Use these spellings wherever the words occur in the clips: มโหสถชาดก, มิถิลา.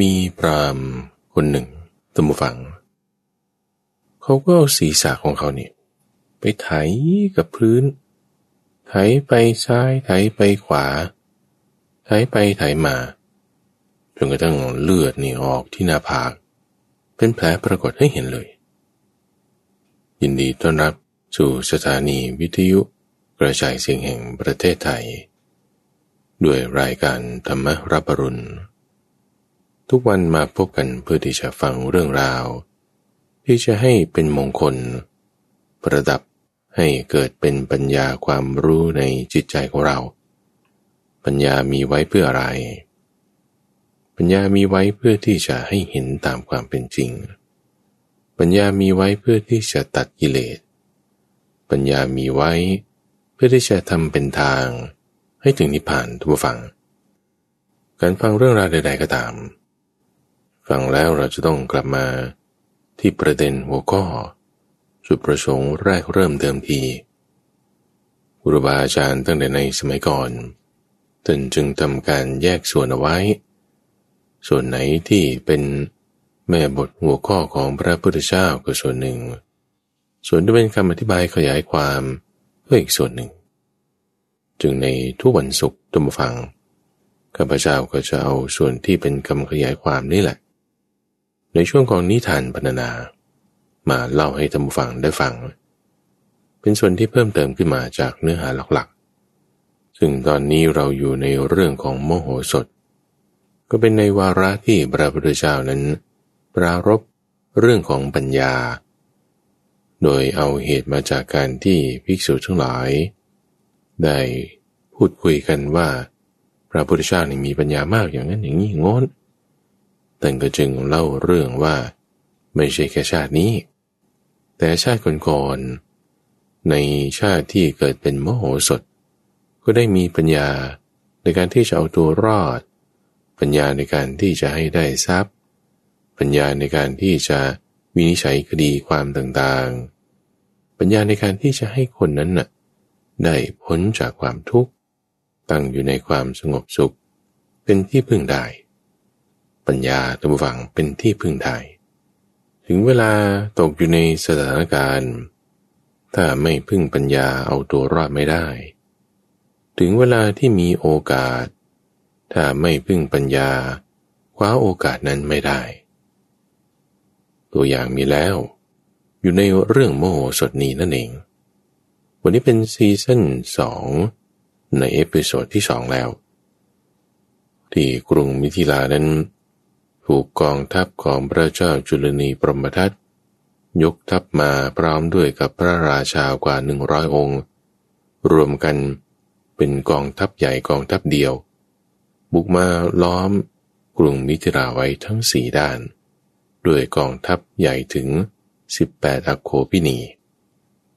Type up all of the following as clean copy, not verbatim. มีพราหมณ์คนหนึ่งตามฝังเขาก็เอาศีรษะของเขาเนี่ยไปไถกับพื้นไถไปซ้ายไถไปขวาไถไปไถมาจนกระทั่งเลือดนี่ออกที่หน้าผากเป็นแผลปรากฏให้เห็นเลยยินดีต้อนรับสู่สถานีวิทยุกระจายเสียงแห่งประเทศไทยด้วยรายการธรรมรับอรุณทุกวันมาพบกันเพื่อที่จะฟังเรื่องราวที่จะให้เป็นมงคลประดับให้เกิดเป็นปัญญาความรู้ในจิตใจของเราปัญญามีไว้เพื่ออะไรปัญญามีไว้เพื่อที่จะให้เห็นตามความเป็นจริงปัญญามีไว้เพื่อที่จะตัดกิเลสปัญญามีไว้เพื่อที่จะทำเป็นทางให้ถึงนิพพานทุกผู้ฟังการฟังเรื่องราวใดๆก็ตามฟังแล้วเราจะต้องกลับมาที่ประเด็นหัวข้อจุดประสงค์แรกเริ่มเดิมทีครูบาอาจารย์ตั้งแต่ในสมัยก่อนท่านจึงทำการแยกส่วนเอาไว้ส่วนไหนที่เป็นแม่บทหัวข้อของพระพุทธเจ้าก็ส่วนหนึ่งส่วนที่เป็นคำอธิบายขยายความก็อีกส่วนหนึ่งจึงในทุกวันศุกร์ท่านผู้ฟังข้าพเจ้าก็จะเอาส่วนที่เป็นคำขยายความนี่แหละในช่วงของนิทานพรรณนามาเล่าให้ท่านผู้ฟังได้ฟังเป็นส่วนที่เพิ่มเติมขึ้นมาจากเนื้อหาหลักๆซึ่งตอนนี้เราอยู่ในเรื่องของโมโหสถก็เป็นในวาระที่พระพุทธเจ้านั้นปรารภเรื่องของปัญญาโดยเอาเหตุมาจากการที่ภิกษุทั้งหลายได้พูดคุยกันว่าพระพุทธเจ้านี่มีปัญญามากอย่างนั้นอย่างนี้งอนแต่ก็จึงเล่าเรื่องว่าไม่ใช่แค่ชาตินี้แต่ชาติก่อนๆในชาติที่เกิดเป็นมโหสถก็ได้มีปัญญาในการที่จะเอาตัวรอดปัญญาในการที่จะให้ได้ทรัพย์ปัญญาในการที่จะวินิจฉัยคดีความต่างๆปัญญาในการที่จะให้คนนั้นน่ะได้พ้นจากความทุกข์ตั้งอยู่ในความสงบสุขเป็นที่พึ่งได้ปัญญาตบวังเป็นที่พึ่งได้ถึงเวลาตกอยู่ในสถานการณ์ถ้าไม่พึ่งปัญญาเอาตัวรอดไม่ได้ถึงเวลาที่มีโอกาสถ้าไม่พึ่งปัญญาคว้าโอกาสนั้นไม่ได้ตัวอย่างมีแล้วอยู่ในเรื่องโมโหสถนี้นั่นเองวันนี้เป็นซีซั่น2ในเอพิโซดที่2แล้วที่กรุงมิถิลานั้นถูกกองทัพของพระเจ้าจุลนีพรหมทัตยกทัพมาพร้อมด้วยกับพระราชากว่า100องค์รวมกันเป็นกองทัพใหญ่กองทัพเดียวบุกมาล้อมกรุงมิถิลาไว้ทั้ง4ด้านด้วยกองทัพใหญ่ถึง18อัคโคพินี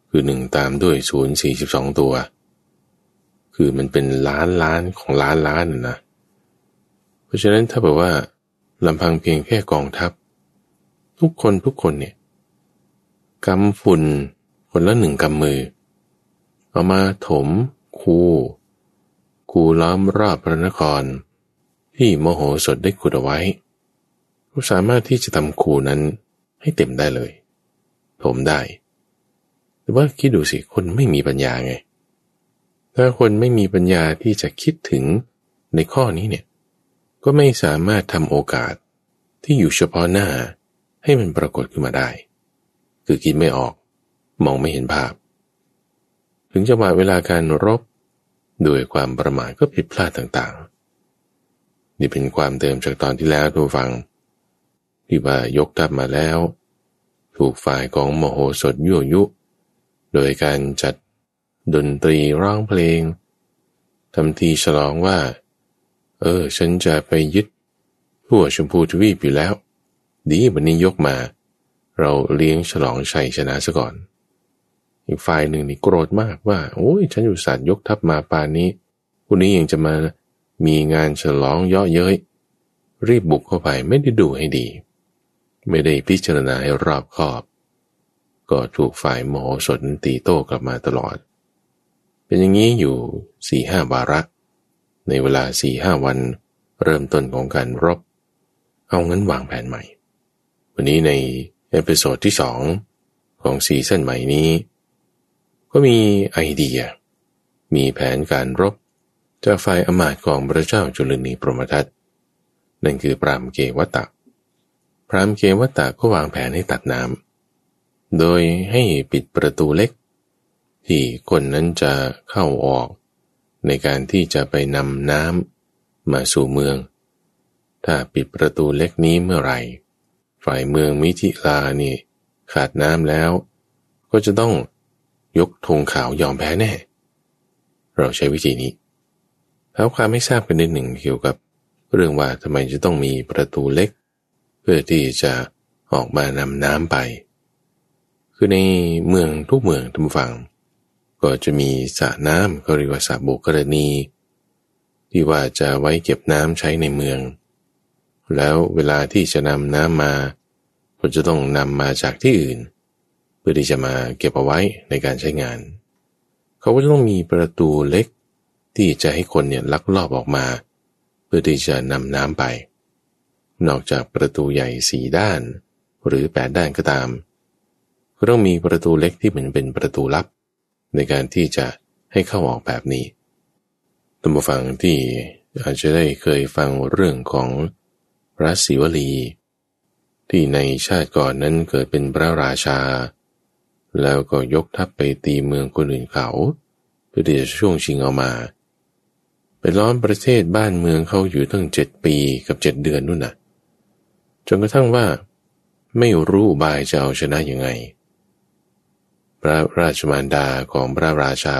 คือ1ตามด้วยศูนย์42ตัวคือมันเป็นล้านล้านของล้านล้านนะเพราะฉะนั้นถ้าบอกว่าลำพังเพียงแค่กองทัพทุกคนเนี่ยกำฝุ่นคนละ1กำมือเอามาถมคูล้อมรอบพระนครที่มโหสถได้ขุดเอาไว้สามารถที่จะทำคูนั้นให้เต็มได้เลยถมได้แต่ว่าคิดดูสิคนไม่มีปัญญาไงถ้าคนไม่มีปัญญาที่จะคิดถึงในข้อนี้เนี่ยก็ไม่สามารถทำโอกาสที่อยู่เฉพาะหน้าให้มันปรากฏขึ้นมาได้คือคิดไม่ออกมองไม่เห็นภาพถึงจังหวะเวลาการรบด้วยความประมาทก็ผิดพลาดต่างๆนี่เป็นความเดิมจากตอนที่แล้วทุกฟังที่ว่ายกทัพมาแล้วถูกฝ่ายของมโหสถยั่วยุโดยการจัดดนตรีร้องเพลงทำทีฉลองว่าฉันจะไปยึดทั่วชมพูทวีปอยู่แล้วดีวันนี้ยกมาเราเลี้ยงฉลองชัยชนะซะก่อนอีกฝ่ายหนึ่งนี่โกรธมากว่าโอ้ยฉันอยู่สัตว์ยกทัพมาป่านนี้คนนี้ยังจะมามีงานฉลองเยอะเย้ยรีบบุกเข้าไปไม่ได้ดูให้ดีไม่ได้พิจารณาให้รอบคอบก็ถูกฝ่ายมโหสถตีโต้กลับมาตลอดเป็นอย่างนี้อยู่ 4-5 วาระในเวลา 4-5 วันเริ่มต้นของการรบ เอางั้นวางแผนใหม่วันนี้ในเอพิโซดที่2ของซีซั่นใหม่นี้ก็มีไอเดียมีแผนการรบจากฝ่ายอมาตย์ของพระเจ้าจุลนีพรหมทัตนั่นคือพราหมณ์เกวัตตะพราหมณ์เกวัตตะก็วางแผนให้ตัดน้ำโดยให้ปิดประตูเล็กที่คนนั้นจะเข้าออกในการที่จะไปนำน้ำมาสู่เมืองถ้าปิดประตูเล็กนี้เมื่อไหร่ฝ่ายเมืองมิถิลานี่ขาดน้ำแล้วก็จะต้องยกธงขาวยอมแพ้แน่เราใช้วิธีนี้เล่าความให้ทราบกันนิดหนึ่งเกี่ยวกับเรื่องว่าทำไมจะต้องมีประตูเล็กเพื่อที่จะออกมานำน้ำไปคือในเมืองทุกเมืองทุกฝั่งก็จะมีสระน้ำก็เรียกว่าสระโบกรณีที่ว่าจะไว้เก็บน้ำใช้ในเมืองแล้วเวลาที่จะนำน้ำมาก็จะต้องนำมาจากที่อื่นเพื่อที่จะมาเก็บเอาไว้ในการใช้งานเขาก็จะต้องมีประตูเล็กที่จะให้คนเนี่ยลักลอบออกมาเพื่อที่จะนำน้ำไปนอกจากประตูใหญ่4ด้านหรือ8ด้านก็ตามก็ต้องมีประตูเล็กที่เหมือนเป็นประตูลับในการที่จะให้เข้าออกแบบนี้ท่านผู้ฟังที่อาจจะได้เคยฟังเรื่องของพระศิวลีที่ในชาติก่อนนั้นเกิดเป็นพระราชาแล้วก็ยกทัพไปตีเมืองคนอื่นเขาเพื่อที่จะช่วงชิงเอามาไปล้อมประเทศบ้านเมืองเขาอยู่ตั้ง7 ปีกับ7 เดือนนู่นน่ะจนกระทั่งว่าไม่รู้อุบายจะเอาชนะยังไงพระราชมารดาของพระราชา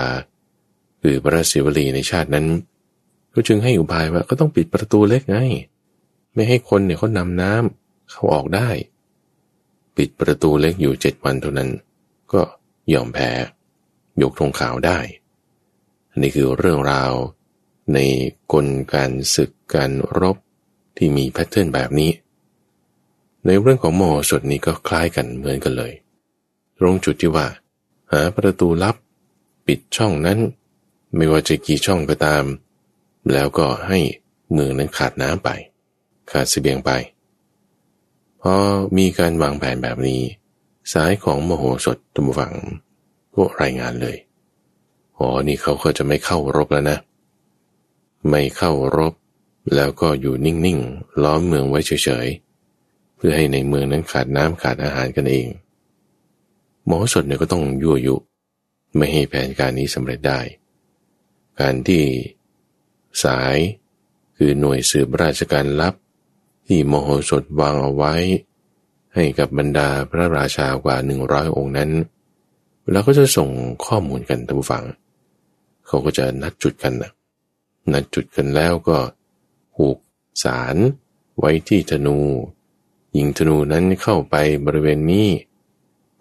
คือพระศิวลีในชาตินั้นก็จึงให้อุบายว่าก็ต้องปิดประตูเล็กไงไม่ให้คนเนี่ยเขานำน้ำเข้าออกได้ปิดประตูเล็กอยู่7 วันเท่านั้นก็ยอมแพ้ยกธงขาวได้นี่คือเรื่องราวในกลการศึกการรบที่มีแพทเทิร์นแบบนี้ในเรื่องของมโหสถนี้ก็คล้ายกันเหมือนกันเลยตรงจุดที่ว่าหาประตูลับปิดช่องนั้นไม่ว่าจะกี่ช่องก็ตามแล้วก็ให้เมืองนั้นขาดน้ำไปขาดเสบียงไปพอมีการวางแผนแบบนี้สายของมโหสถตำฝังพวกรายงานเลยอ๋อนี่เขาก็จะไม่เข้ารบแล้วนะไม่เข้ารบแล้วก็อยู่นิ่งๆล้อมเมืองไว้เฉยๆเพื่อให้ในเมืองนั้นขาดน้ำขาดอาหารกันเองมโหสถเนี่ยก็ต้องยั่วยุไม่ให้แผนการนี้สำเร็จได้การที่สายคือหน่วยสืบราชการลับที่มโหสถวางเอาไว้ให้กับบรรดาพระราชากว่า100 องค์นั้นแล้วก็จะส่งข้อมูลกันท่านผู้ฟังเขาก็จะนัดจุดกันนะนัดจุดกันแล้วก็ผูกสารไว้ที่ธนูยิงธนูนั้นเข้าไปบริเวณนี้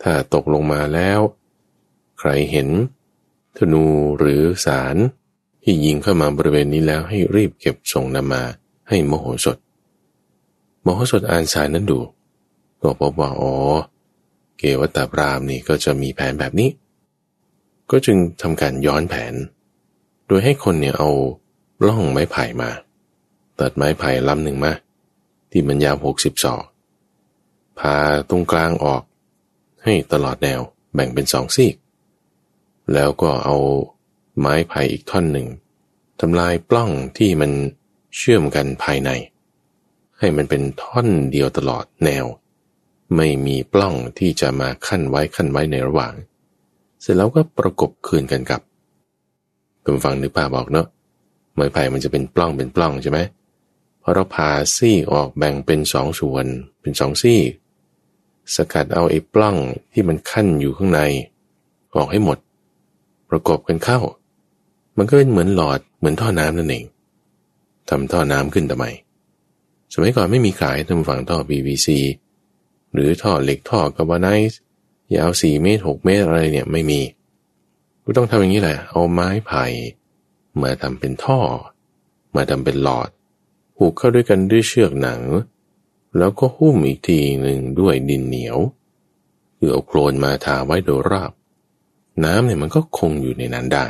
ถ้าตกลงมาแล้วใครเห็นธนูหรือสารที่ยิงเข้ามาบริเวณนี้แล้วให้รีบเก็บส่งนำมาให้มโหสถมโหสถอ่านสารนั้นดูก็พบว่าอ๋อเกวัตตพราหมณ์นี่ก็จะมีแผนแบบนี้ก็จึงทำการย้อนแผนโดยให้คนเนี่ยเอาล่องไม้ไผ่มาตัดไม้ไผ่ลำหนึ่งมาที่มันยาว60 ศอกพาตรงกลางออกให้ตลอดแนวแบ่งเป็น2 ซีกแล้วก็เอาไม้ไผ่อีกท่อนหนึ่งทำลายปล้องที่มันเชื่อมกันภายในให้มันเป็นท่อนเดียวตลอดแนวไม่มีปล้องที่จะมาขั้นไว้ในระหว่างเสร็จแล้วก็ประกบคืนกันกับคุณฟังนึกภาพออกเนาะไม้ไผ่มันจะเป็นปล้องใช่ไหมพอเราพาซี่ออกแบ่งเป็น2 ส่วนเป็น2 ซี่สกัดเอาไอ้ปล้องที่มันขั้นอยู่ข้างในออกให้หมดประกบกันเข้ามันก็เป็นเหมือนหลอดเหมือนท่อน้ำนั่นเองทำท่อน้ำขึ้นทำไมสมัยก่อนไม่มีขายทำฝั่งท่อ PVC หรือท่อเหล็กท่อกาบาไนซ์ยาว4 เมตร6 เมตรอะไรเนี่ยไม่มีก็ต้องทำอย่างนี้แหละเอาไม้ไผ่มาทำเป็นท่อมาทำเป็นหลอดผูกเข้าด้วยกันด้วยเชือกหนังแล้วก็หุ้มอีกทีหนึ่งด้วยดินเหนียวคือเอาโคลนมาทาไว้โดยรอบน้ำเนี่ยมันก็คงอยู่ในนั้นได้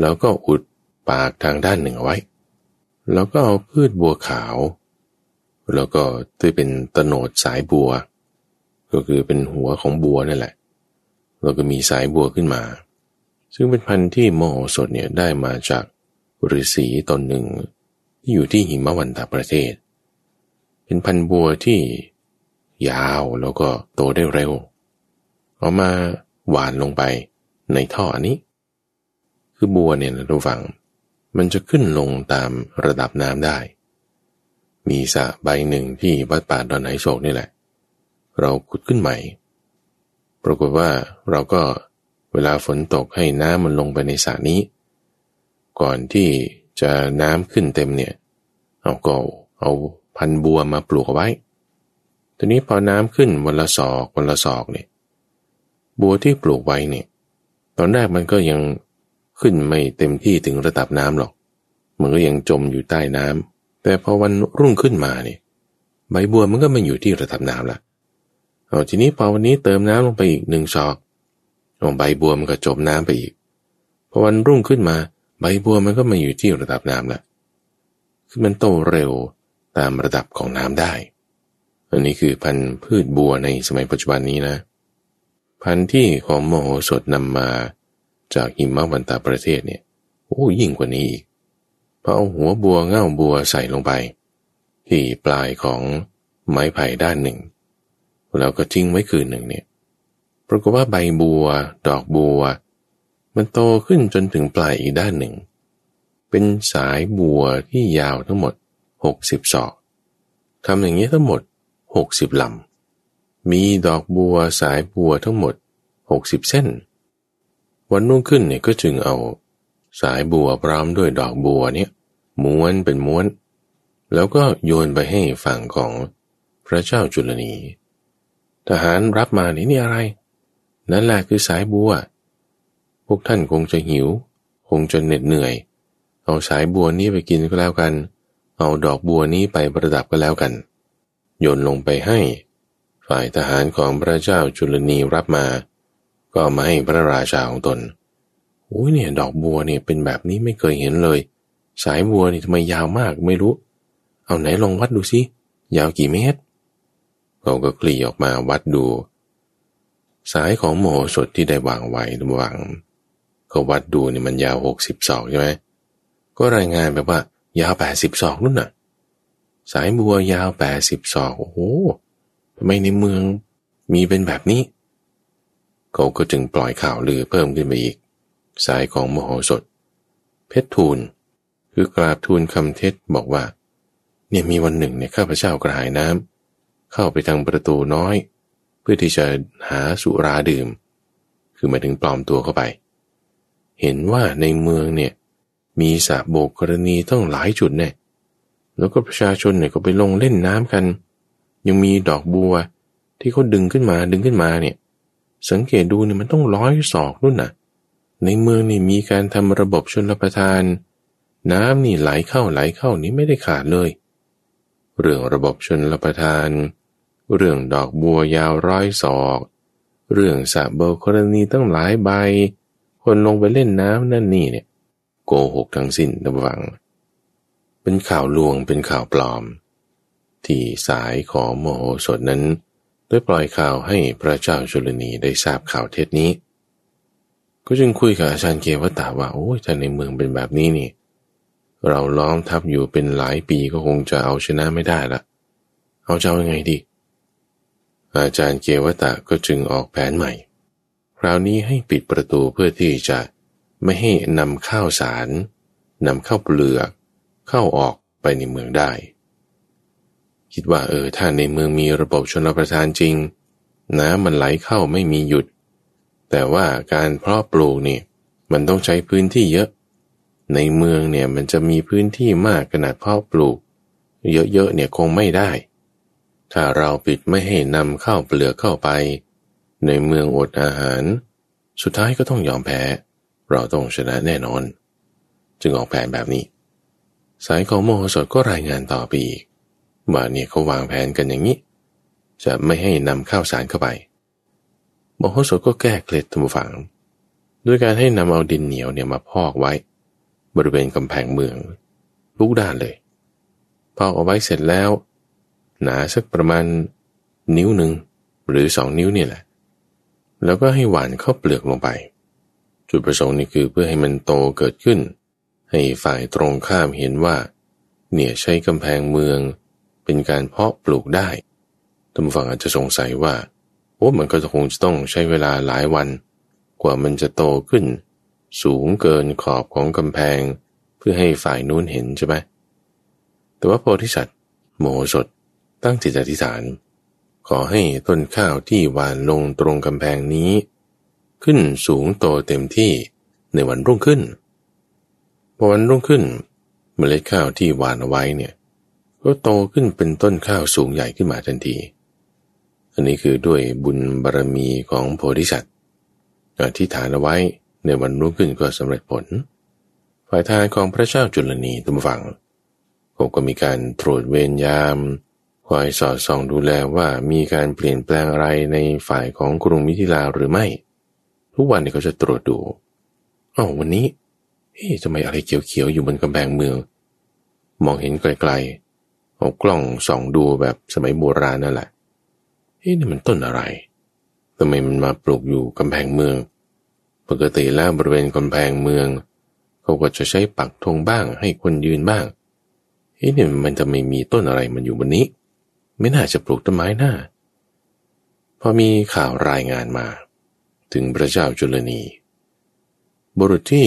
แล้วก็อุดปากทางด้านหนึ่งเอาไว้แล้วก็เอาพืชบัวขาว แล้วก็ที่เป็นตโนดสายบัวก็คือเป็นหัวของบัวนั่นแหละแล้วก็มีสายบัวขึ้นมาซึ่งเป็นพันธุ์ที่มโหสถเนี่ยได้มาจากฤาษีตนหนึ่งที่อยู่ที่หิมวันตประเทศเป็นพันธุ์บัวที่ยาวแล้วก็โตได้เร็วเอามาหว่านลงไปในท่ออันนี้คือบัวเนี่ยนะทุกฝั่งมันจะขึ้นลงตามระดับน้ำได้มีสระใบหนึ่งที่วัดป่าดอนไหโศกนี่แหละเราขุดขึ้นใหม่ปรากฏว่าเราก็เวลาฝนตกให้น้ำมันลงไปในสระนี้ก่อนที่จะน้ำขึ้นเต็มเนี่ยเอาพันบัวมาปลูกเอาไว้ทีนี้พอน้ำขึ้นวันละศอกวันละศอกเนี่ยบัวที่ปลูกไว้เนี่ยตอนแรกมันก็ยังขึ้นไม่เต็มที่ถึงระดับน้ำหรอกมันก็ยังจมอยู่ใต้น้ำแต่พอวันรุ่งขึ้นมาเนี่ยใบบัวมันก็มาอยู่ที่ระดับน้ำละทีนี้พอวันนี้เติมน้ำลงไปอีกหนึ่งศอกใบบัวมันก็จมน้ำไปอีกพอวันรุ่งขึ้นมาใบบัวมันก็มาอยู่ที่ระดับน้ำละคือมันโตเร็วตามระดับของน้ำได้อันนี้คือพันธุ์พืชบัวในสมัยปัจจุบันนี้นะพันธุ์ที่ของมโหสถนำมาจากหิมวันตประเทศเนี่ยยิ่งกว่านี้อีกพอเอาหัวบัวเง่าบัวใส่ลงไปที่ปลายของไม้ไผ่ด้านหนึ่งแล้วก็ทิ้งไว้คืนหนึ่งเนี่ยปรากฏว่าใบบัวดอกบัวมันโตขึ้นจนถึงปลายอีกด้านหนึ่งเป็นสายบัวที่ยาวทั้งหมด60ศอกทำอย่างนี้ทั้งหมด60ลำมีดอกบัวสายบัวทั้งหมด60เส้นวันรุ่งขึ้นเนี่ยก็จึงเอาสายบัวพร้อมด้วยดอกบัวเนี่ยม้วนเป็นม้วนแล้วก็โยนไปให้ฝั่งของพระเจ้าจุลนีทหารรับมานี่อะไรนั่นแหละคือสายบัวพวกท่านคงจะหิวคงจะเหน็ดเหนื่อยเอาสายบัวนี้ไปกินก็แล้วกันเอาดอกบัวนี้ไปประดับก็แล้วกันโยนลงไปให้ฝ่ายทหารของพระเจ้าจุลนีรับมาก็มาให้พระราชาของตนเนี่ยดอกบัวเนี่ยเป็นแบบนี้ไม่เคยเห็นเลยสายบัวนี่ทำไมยาวมากไม่รู้เอาไหนลองวัดดูสิยาวกี่เมตรเขาก็กลี่ออกมาวัดดูสายของมโหสถที่ได้วางไว้เขาวัดดูนี่มันยาว60ศอกใช่ไหมก็รายงานไปว่ายาว80ศอกนู่นน่ะสายบัวยาว80ศอกทำไมในเมืองมีเป็นแบบนี้เขาก็จึงปล่อยข่าวลือเพิ่มขึ้นไปอีกสายของมโหสถเพชรทูลคือกราบทูลคำเท็จบอกว่าเนี่ยมีวันหนึ่งเนี่ยข้าพเจ้ากระหายน้ำเข้าไปทางประตูน้อยเพื่อที่จะหาสุราดื่มคือหมายถึงปลอมตัวเข้าไปเห็นว่าในเมืองเนี่ยมีสระโบกรณีตั้งหลายจุดเนี่ยแล้วก็ประชาชนเนี่ยก็ไปลงเล่นน้ำกันยังมีดอกบัวที่เขาดึงขึ้นมาเนี่ยสังเกตดูเนี่ยมันต้อง100ศอกนู่นน่ะในเมืองนี่มีการทำระบบชลประทานน้ำนี่ไหลเข้านี่ไม่ได้ขาดเลยเรื่องระบบชลประทานเรื่องดอกบัวยาว100ศอกเรื่องสระโบกรณีตั้งหลายใบคนลงไปเล่นน้ำนั่นนี่เนี่ยโกหกทั้งสิ้นระวังเป็นข่าวลวงเป็นข่าวปลอมที่สายของมโหสถนั้นได้ปล่อยข่าวให้พระเจ้าจุลนีได้ทราบข่าวเท็จนี้ก็จึงคุยกับอาจารย์เกวตะว่าถ้าในเมืองเป็นแบบนี้นี่เราล้อมทับอยู่เป็นหลายปีก็คงจะเอาชนะไม่ได้ละเอายังไงดีอาจารย์เกวตะก็จึงออกแผนใหม่คราวนี้ให้ปิดประตูเพื่อที่จะไม่ให้นำข้าวสารนำข้าวเปลือกเข้าออกไปในเมืองได้คิดว่าถ้าในเมืองมีระบบชลประทานจริงน้ำมันไหลเข้าไม่มีหยุดแต่ว่าการเพาะปลูกนี่มันต้องใช้พื้นที่เยอะในเมืองเนี่ยมันจะมีพื้นที่มากขนาดเพาะปลูกเยอะๆเนี่ยคงไม่ได้ถ้าเราปิดไม่ให้นำข้าวเปลือกเข้าไปในเมืองอดอาหารสุดท้ายก็ต้องยอมแพ้เราต้องชนะแน่นอนจึงออกแผนแบบนี้สายของมโหสถก็รายงานต่อไปอีกว่าเนี่ยเขาวางแผนกันอย่างนี้จะไม่ให้นำข้าวสารเข้าไปมโหสถก็แก้เคล็ดทำฝังด้วยการให้นำเอาดินเหนียวเนี่ยมาพอกไว้บริเวณกำแพงเมืองทุกด้านเลยพอกเอาไว้เสร็จแล้ว หนาสักประมาณนิ้วหนึ่งหรือ2นิ้วเนี่ยแหละแล้วก็ให้หวานเข้าเปลือกลงไปจุดประสงค์นี่คือเพื่อให้มันโตเกิดขึ้นให้ฝ่ายตรงข้ามเห็นว่าเนี่ยใช้กำแพงเมืองเป็นการเพาะปลูกได้ท่านผู้ฟังอาจจะสงสัยว่าโอ้มันก็คงจะต้องใช้เวลาหลายวันกว่ามันจะโตขึ้นสูงเกินขอบของกำแพงเพื่อให้ฝ่ายนู้นเห็นใช่ไหมแต่ว่าโพธิสัตว์โมโหสถตั้งจิตอธิษฐานขอให้ต้นข้าวที่หว่านลงตรงกำแพงนี้ขึ้นสูงโตเต็มที่ในวันรุ่งขึ้นพอวันรุ่งขึ้นเมล็ดข้าวที่หว่านเอาไว้เนี่ยก็โตขึ้นเป็นต้นข้าวสูงใหญ่ขึ้นมาทันทีอันนี้คือด้วยบุญบารมีของโพธิสัตว์อธิษฐานเอาไว้ในวันรุ่งขึ้นก็สำเร็จผลฝ่ายทานของพระเจ้าจุลนีทุกฝั่งเขาก็มีการตรวจเวรยามคอยสอดส่องดูแลว่ามีการเปลี่ยนแปลงอะไรในฝ่ายของกรุงมิถิลาหรือไม่ทุกวันนี้เขาจะตรวจดูอ้าววันนี้ทำไมอะไรเขียวๆอยู่บนกำแพงเมืองมองเห็นไกลๆเอากล้องส่องดูแบบสมัยโบราณนั่นแหละนี่มันต้นอะไรทำไมมันมาปลูกอยู่กำแพงเมืองปกติแล้วบริเวณกำแพงเมืองเขาก็จะใช้ปักธงบ้างให้คนยืนบ้างนี่มันจะไม่มีต้นอะไรมันอยู่บนนี้ไม่น่าจะปลูกต้นไม้หน้าพอมีข่าวรายงานมาถึงพระเจ้าจุลนีบุรุษที่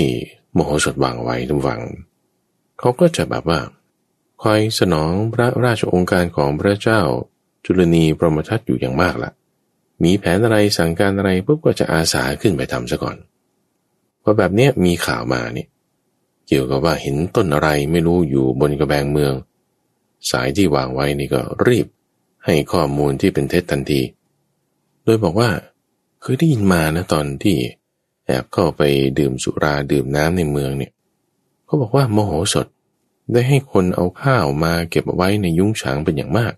โมโหสถวางไว้ทุกวังเขาก็จะแบบว่าคอยสนองพระราชโองการของพระเจ้าจุลนีพรหมทัตอยู่อย่างมากละมีแผนอะไรสั่งการอะไรปุ๊บก็จะอาสาขึ้นไปทำซะก่อนพอแบบนี้มีข่าวมานี่เกี่ยวกับว่าเห็นต้นอะไรไม่รู้อยู่บนกำแพงเมืองสายที่วางไว้นี่ก็รีบให้ข้อมูลที่เป็นเท็จทันทีโดยบอกว่าเคยได้ยินมานะตอนที่แอบเข้าไปดื่มสุราดื่มน้ำในเมืองเนี่ยเขาบอกว่าโมโหสถได้ให้คนเอาข้าวมาเก็บไว้ในยุ้งฉางเป็นอย่างมาก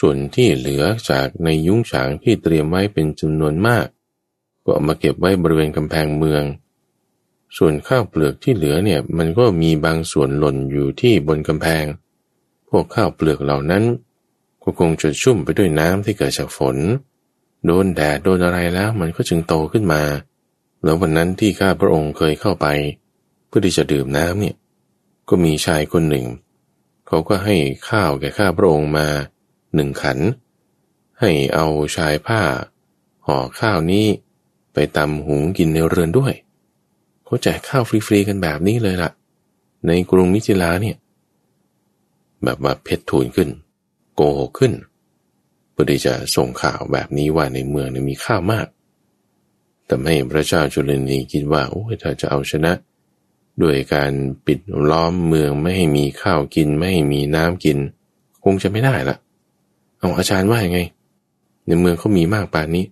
ส่วนที่เหลือจากในยุ้งฉางที่เตรียมไว้เป็นจำนวนมากก็เอามาเก็บไว้บริเวณกำแพงเมืองส่วนข้าวเปลือกที่เหลือเนี่ยมันก็มีบางส่วนหล่นอยู่ที่บนกำแพงพวกข้าวเปลือกเหล่านั้นก็คงจะชุ่มไปด้วยน้ำที่เกิดจากฝนโดนแดดโดนอะไรแล้วมันก็จึงโตขึ้นมาแล้ววันนั้นที่ข้าพระองค์เคยเข้าไปเพื่อที่จะดื่มน้ำเนี่ยก็มีชายคนหนึ่งเขาก็ให้ข้าวแก่ข้าพระองค์มา1 ขันให้เอาชายผ้าห่อข้าวนี้ไปตำหุงกินในเรือนด้วยเขาแจกข้าวฟรีๆกันแบบนี้เลยล่ะในกรุงมิถิลาเนี่ยแบบว่าเพชรทูลขึ้นโกหกขึ้นเพื่อที่จะส่งข่าวแบบนี้ว่าในเมืองมีข้าวมากทำให้พระเจ้าจุลนีคิดว่าโอ้ยถ้าจะเอาชนะด้วยการปิดล้อมเมืองไม่ให้มีข้าวกินไม่ให้มีน้ำกินคงจะไม่ได้ละเอาอาจารย์ว่ายังไงในเมืองเขามีมากป่านนี้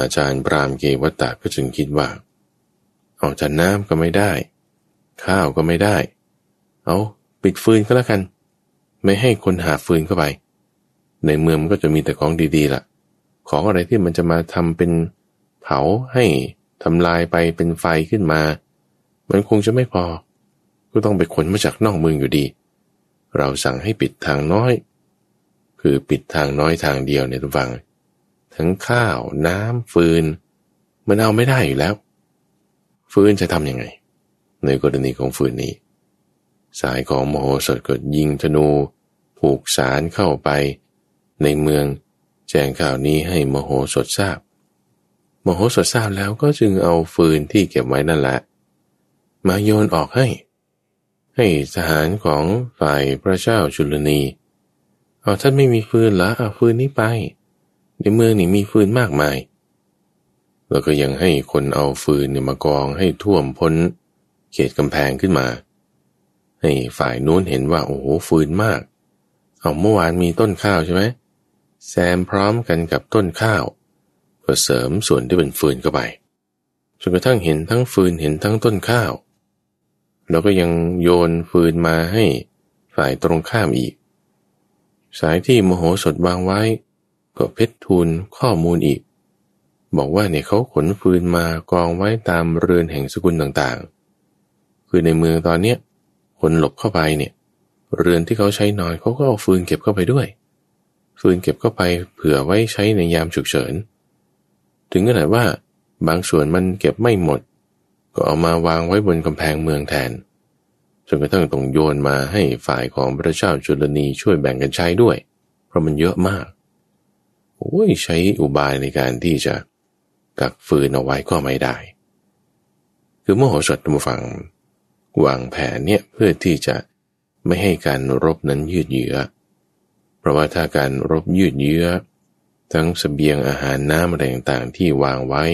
อาจารย์พราหมณ์เกวัตตะก็จึงคิดว่าเอาจะน้ำก็ไม่ได้ข้าวก็ไม่ได้เอาปิดฟืนก็แล้วกันไม่ให้คนหาฟืนเข้าไปในเมืองมันก็จะมีแต่ของดีๆล่ะของอะไรที่มันจะมาทำเป็นเผาให้ทำลายไปเป็นไฟขึ้นมามันคงจะไม่พอก็ต้องไปขนมาจากนอกเมืองอยู่ดีเราสั่งให้ปิดทางน้อยคือปิดทางน้อยทางเดียวในทุกฝั่งทั้งข้าวน้ำฟืนมันเอาไม่ได้อยู่แล้วฟืนจะทำยังไงในกรณีของฟืนนี้สายของโมโหสถก็ยิงธนูผูกสารเข้าไปในเมืองแจ้งข่าวนี้ให้โมโหสถทราบโมโหสถทราบแล้วก็จึงเอาฟืนที่เก็บไว้นั่นแหละมาโยนออกให้ทหารของฝ่ายพระเจ้าจุลนีเอาท่านไม่มีฟืนละเอาฟืนนี้ไปในเมืองนี่มีฟืนมากมายแล้วก็ยังให้คนเอาฟืนมากองให้ท่วมพ้นเขตกำแพงขึ้นมาให้ฝ่ายนู้นเห็นว่าโอ้โหฟืนมากเอาเมื่อวานมีต้นข้าวใช่ไหมแซมพร้อมกันกับต้นข้าวก็เสริมส่วนที่เป็นฟืนเข้าไปจนกระทั่งเห็นทั้งฟืนเห็นทั้งต้นข้าวแล้วก็ยังโยนฟืนมาให้ฝ่ายตรงข้ามอีกสายที่โมโหสถวางไว้ก็เพชรทูลข้อมูลอีกบอกว่าเนี่ยเขาขนฟืนมากองไว้ตามเรือนแห่งสกุลต่างๆคือในเมืองตอนเนี้ยคนหลบเข้าไปเนี่ย เรือนที่เขาใช้นอนเขาก็เอาฟืนเก็บเข้าไปด้วยฟืนเก็บเข้าไปเผื่อไว้ใช้ในยามฉุกเฉินถึงขนาดว่าบางส่วนมันเก็บไม่หมดก็เอามาวางไว้บนกำแพงเมืองแทนจนกระทั่งต้องโยนมาให้ฝ่ายของพระเจ้าจุลนีช่วยแบ่งกันใช้ด้วยเพราะมันเยอะมากโอ้ยใช้อุบายในการที่จะกักฟืนเอาไว้ก็ไม่ได้คือมโหสถท่านผู้ฟังวางแผนเนี่ยเพื่อที่จะไม่ให้การรบนั้นยืดเยื้อเพราะว่าถ้าการรบยืดเยื้อทั้งเสบียงอาหารน้ำอะไรต่างๆที่วางไว้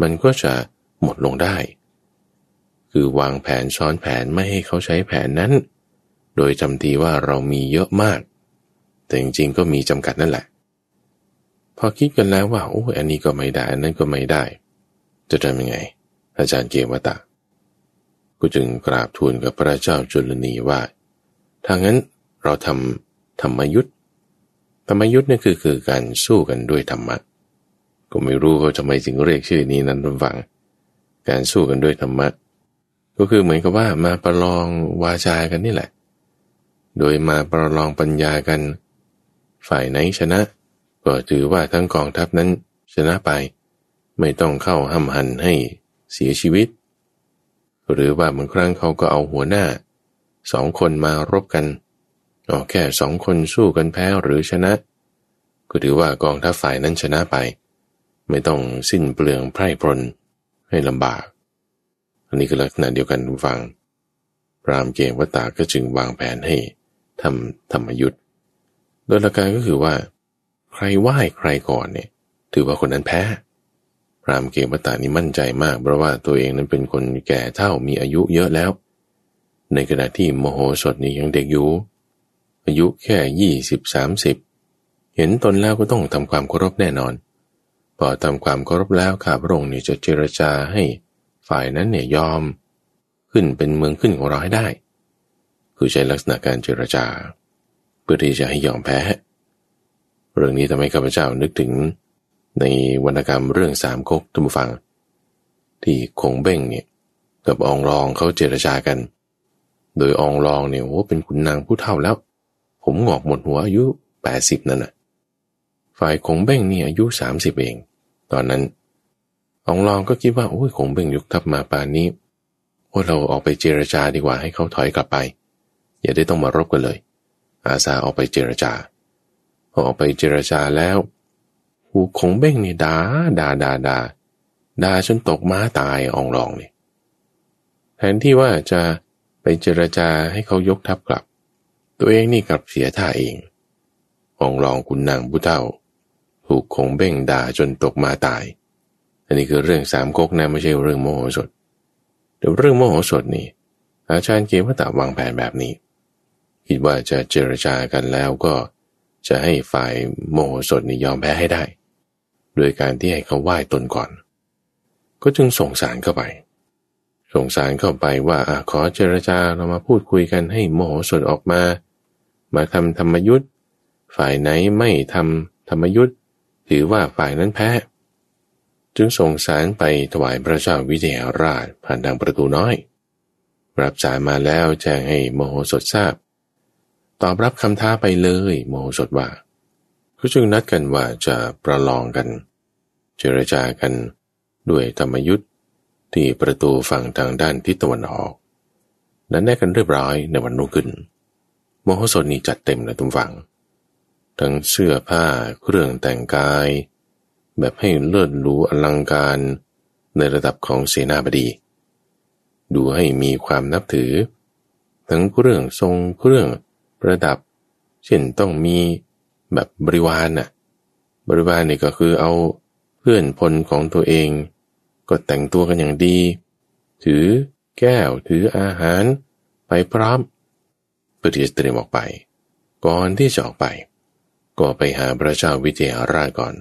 มันก็จะหมดลงได้คือวางแผนซ้อนแผนไม่ให้เขาใช้แผนนั้นโดยจำทีว่าเรามีเยอะมากแต่จริงๆก็มีจำกัดนั่นแหละพอคิดกันแล้วว่าโอ้อันนี้ก็ไม่ได้อันนั้นก็ไม่ได้จะทำยังไงอาจารย์เกวตะก็จึงกราบทูลกับพระเจ้าจุลนีว่าถ้างั้นเราทำธรรมยุทธ์ธรรมยุทธ์นี่คือการสู้กันด้วยธรรมะก็ไม่รู้เขาทำไมจึงเรียกชื่อนี้นั้นฟังการสู้กันด้วยธรรมะก็คือเหมือนกับว่ามาประลองวาจากันนี่แหละโดยมาประลองปัญญากันฝ่ายไหนชนะก็ถือว่าทั้งกองทัพนั้นชนะไปไม่ต้องเข้าห้ำหันให้เสียชีวิตหรือว่าบางครั้งเขาก็เอาหัวหน้าสองคนมารบกันเอาแค่สองคนสู้กันแพ้หรือชนะก็ถือว่ากองทัพฝ่ายนั้นชนะไปไม่ต้องสิ้นเปลืองไพร่พลให้ลำบากอันนี้คือลักษณะเดียวกันฟังพราหมณ์เกวตาก็จึงวางแผนให้ทำธรรมยุทธ์โดยหลักการก็คือว่าใครไหว้ใครก่อนเนี่ยถือว่าคนนั้นแพ้พราหมณ์เกวตานี่มั่นใจมากเพราะว่าตัวเองนั้นเป็นคนแก่เฒ่ามีอายุเยอะแล้วในขณะที่มโหสถนี่ยังเด็กอยู่อายุแค่20-30เห็นตนแล้วก็ต้องทำความเคารพแน่นอนพอทำความเคารพแล้วข้าพระองค์นี่จะเจรจาให้ฝ่ายนั้นเนี่ยยอมขึ้นเป็นเมืองขึ้นของเราให้ได้คือใช้ลักษณะการเจรจาเพื่อที่จะให้ยอมแพ้เรื่องนี้ทำให้ข้าพเจ้านึกถึงในวรรณกรรมเรื่องสามก๊กท่านผู้ฟังที่คงเบ้งเนี่ยกับอองรองเขาเจรจากันโดยอองรองเนี่ยโอ้เป็นขุนนางผู้เฒ่าแล้วผมงอกหมดหัวอายุ80นั่นน่ะฝ่ายคงเบ้งนี่อายุ30เองตอนนั้นอองรองก็คิดว่าโอ้ยคงเบ้งยกทัพมาป่านนี้โอ้เราออกไปเจรจาดีกว่าให้เขาถอยกลับไปอย่าได้ต้องมารบกันเลยอาสาออกไปเจรจาพอออกไปเจรจาแล้วผู้คงเบ้งนี่ด่าจนตกม้าตายอองรองนี่แทนที่ว่าจะไปเจรจาให้เขายกทัพกลับตัวเองนี่กลับเสียท่าเองอองรองขุนนางผู้เฒ่าถูกคงเบ้งด่าจนตกมาตายอันนี้คือเรื่องสามก๊กนะไม่ใช่เรื่องมโหสถแต่เรื่องมโหสถนี่อาจารย์เกวตะวางแผนแบบนี้คิดว่าจะเจรจากันแล้วก็จะให้ฝ่ายมโหสถนี่ยอมแพ้ให้ได้โดยการที่ให้เขาไหว้ตนก่อนก็จึงส่งสารเข้าไปว่าขอเจรจาเรามาพูดคุยกันให้มโหสถออกมาทำธรรมยุทธ์ฝ่ายไหนไม่ทำธรรมยุทธ์ถือว่าฝ่ายนั้นแพ้จึงส่งสารไปถวายพระเจ้าวิเทหราชผ่านทางประตูน้อยรับสารมาแล้วแจ้งให้มโหสถทราบตอบรับคำท้าไปเลยมโหสถว่าก็จึงนัดกันว่าจะประลองกันเจรจากันด้วยธรรมยุทธ์ที่ประตูฝั่งทางด้านทิศตะวันออกนั้นได้กันเรียบร้อยในวันรุ่งขึ้นมโหสถนี่จัดเต็มเลยทุกฝั่งทั้งเสื้อผ้าเครื่องแต่งกายแบบให้เลิศหรูอลังการในระดับของเสนาบดีดูให้มีความนับถือทั้งเครื่องทรงเครื่องประดับเช่นต้องมีแบบบริวารน่ะบริวารนี่ก็คือเอาเพื่อนพลของตัวเองก็แต่งตัวกันอย่างดีถือแก้วถืออาหารไปพร้อมเพื่อที่จะเตรียมออกไปก่อนที่จะออกไปก็ไปหาพระเจ้าวิเทหราชก่อน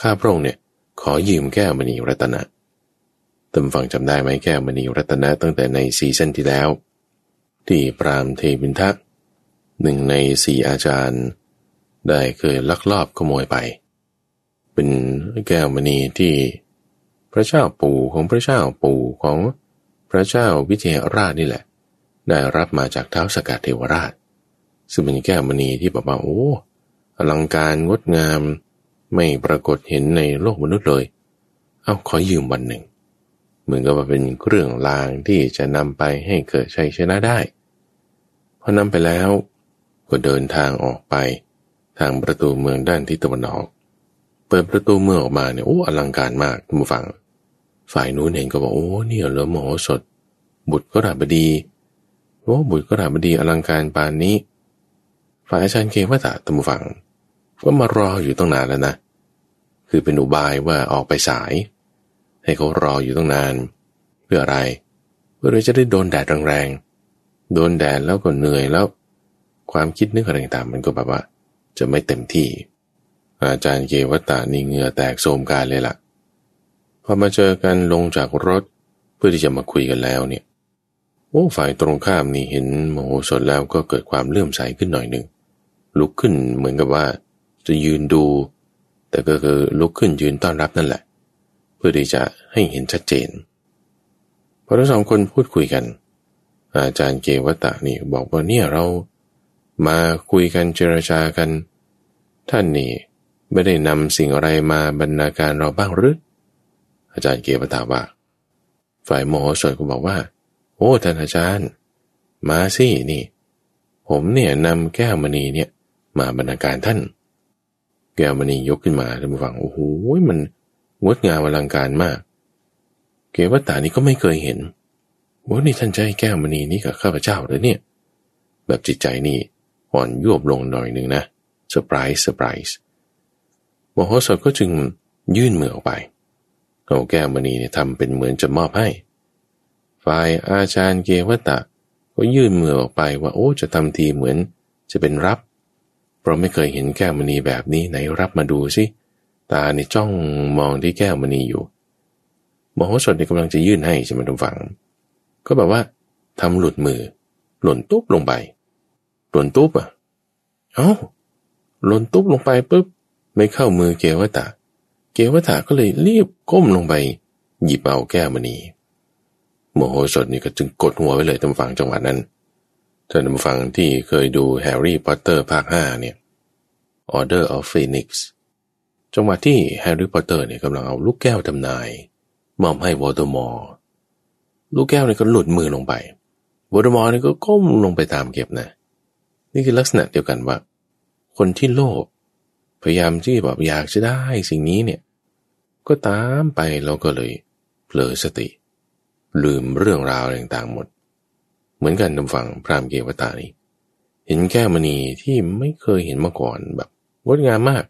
ข้าพระองค์เนี่ยขอยืมแก้วมณีรัตนะท่านฟังจำได้ไหมแก้วมณีรัตนะตั้งแต่ในซีซั่นที่แล้วที่พราหมณ์เทวินทะหนึ่งในสี่อาจารย์ได้เคยลักลอบขโมยไปเป็นแก้วมณีที่พระเจ้าปู่ของพระเจ้าวิเทหราชนี่แหละ ได้รับมาจากท้าวสักกะเทวราชซึ่งเป็นแก้วมณีที่บอกว่าโอ้อลังการงดงามไม่ปรากฏเห็นในโลกมนุษย์เลยเอาขอยืมวันหนึ่งเหมือนกับว่าเป็นเครื่องรางที่จะนำไปให้เกิดชัยชนะได้พอนำไปแล้วก็เดินทางออกไปทางประตูเมืองด้านทิศตะวันออกเปิดประตูเมืองออกมาเนี่ยโอ้อลังการมากท่านผู้ฟังฝ่ายนู้นเองก็บอกโอ้เนี่ยเหรอมโหสถบุตรกราบดีโอ้บุตรกราบดีอลังการปานนี้ฝ่ายอาจารย์เกวตะท่านผู้ฟังก็มารออยู่ตั้งนานแล้วนะคือเป็นอุบายว่าออกไปสายให้เขารออยู่ตั้งนานเพื่ออะไรเพื่อจะได้โดนแดดแรงๆโดนแดดแล้วก็เหนื่อยแล้วความคิดนึกอะไรต่างๆมันก็แบบว่าจะไม่เต็มที่อาจารย์เกวตะนี่เหงื่อแตกโสมกายเลยล่ะพอมาเจอกันลงจากรถเพื่อที่จะมาคุยกันแล้วเนี่ยโอ้ฝ่ายตรงข้ามนี่เห็นมโหสถแล้วก็เกิดความเลื่อมใสขึ้นหน่อยหนึ่งลุกขึ้นเหมือนกับว่าจะยืนดูแต่ก็คือลุกขึ้นยืนต้อนรับนั่นแหละเพื่อที่จะให้เห็นชัดเจนพอทั้งสองคนพูดคุยกันอาจารย์เกวตะนี่บอกว่าเนี่ยเรามาคุยกันเจรจากันท่านนี่ไม่ได้นำสิ่งอะไรมาบรรณาการเราบ้างหรืออาจารย์เกวตะว่าฝ่ายมโหสถก็บอกว่าโอ้ท่านอาจารย์มาสินี่ผมเนี่ยนำแก้วมณีเนี่ยมาบรรณาการท่านแก้วมณียกขึ้นมาท่านผู้ฟังโอ้โหมันงดงามอลังการมากเกวตะนี่ก็ไม่เคยเห็นว่านี่ท่านใช้แก้วมณีนี้กับข้าพเจ้าหรือเนี่ยแบบจิตใจนี่อ่อนยวบลงหน่อยหนึ่งนะเซอร์ไพรส์เซอร์ไพรส์มโหสถก็จึงยื่นมือออกไปเอาแก้วมณีเนี่ยทำเป็นเหมือนจะมอบให้ฝ่ายอาจารย์เกวตะก็ยื่นมือออกไปว่าโอ้จะทำทีเหมือนจะเป็นรับเพราะไม่เคยเห็นแก้วมณีแบบนี้ไหนรับมาดูสิตาเนี่ยจ้องมองที่แก้วมณีอยู่มโหสถเนี่ยกำลังจะยื่นให้ใช่ไหมทุกฝั่งก็แบบว่าทำหลุดมือหล่นตุ๊บลงไปหล่นตุ๊บอ่ะเอ้าหล่นตุ๊บลงไปปุ๊บไม่เข้ามือเกวตะเกวตะก็เลยรีบก้มลงไปหยิบเอาแก้วมณีมโหสถนี่ก็จึงกดหัวไว้เลยท่านฟังจังหวะนั้นท่านผู้ฟังที่เคยดูแฮร์รี่พอตเตอร์ภาค5เนี่ย Order of Phoenix จังหวะที่แฮร์รี่พอตเตอร์เนี่ยกำลังเอาลูกแก้วทำนายมอบให้วอลเดอมอร์ลูกแก้วเนี่ยก็หลุดมือลงไปวอลเดอมอร์เนี่ยก็ก้มลงไปตามเก็บนะนี่คือลักษณะเดียวกันว่าคนที่โลภพยายามที่แบบอยากจะได้สิ่งนี้เนี่ยก็ตามไปแล้วก็เลยเผลอสติลืมเรื่องราวต่างๆหมดเหมือนกันทางฝั่งพราหมณ์เกวตะนี่เห็นแก้วมณีที่ไม่เคยเห็นมาก่อนแบบงดงามมาก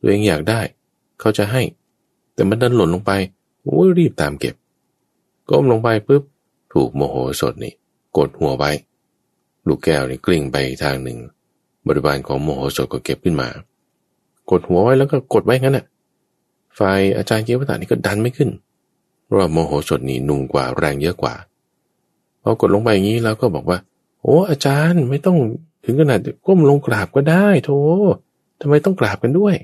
ตัวเองอยากได้เขาจะให้แต่มันดันหล่นลงไปโอ้ยรีบตามเก็บก้มลงไปปุ๊บถูกโมโหสดนี่กดหัวไว้ลูกแก้วนี่กลิ้งไปทางหนึ่งบริบาลของโมโหสดก็เก็บขึ้นมากดหัวไว้แล้วก็กดไว้งั้นน่ะฝ่ายอาจารย์เกวตะนี่ก็ดันไม่ขึ้นเพราะว่าโมโหสดนี่หนุ่มกว่าแรงเยอะกว่าพอกดลงไปอย่างนี้แล้วก็บอกว่าโอ้อาจารย์ไม่ต้องถึงขนาดก้มลงกราบก็ได้โธ่ทำไมต้องกราบกันด้วย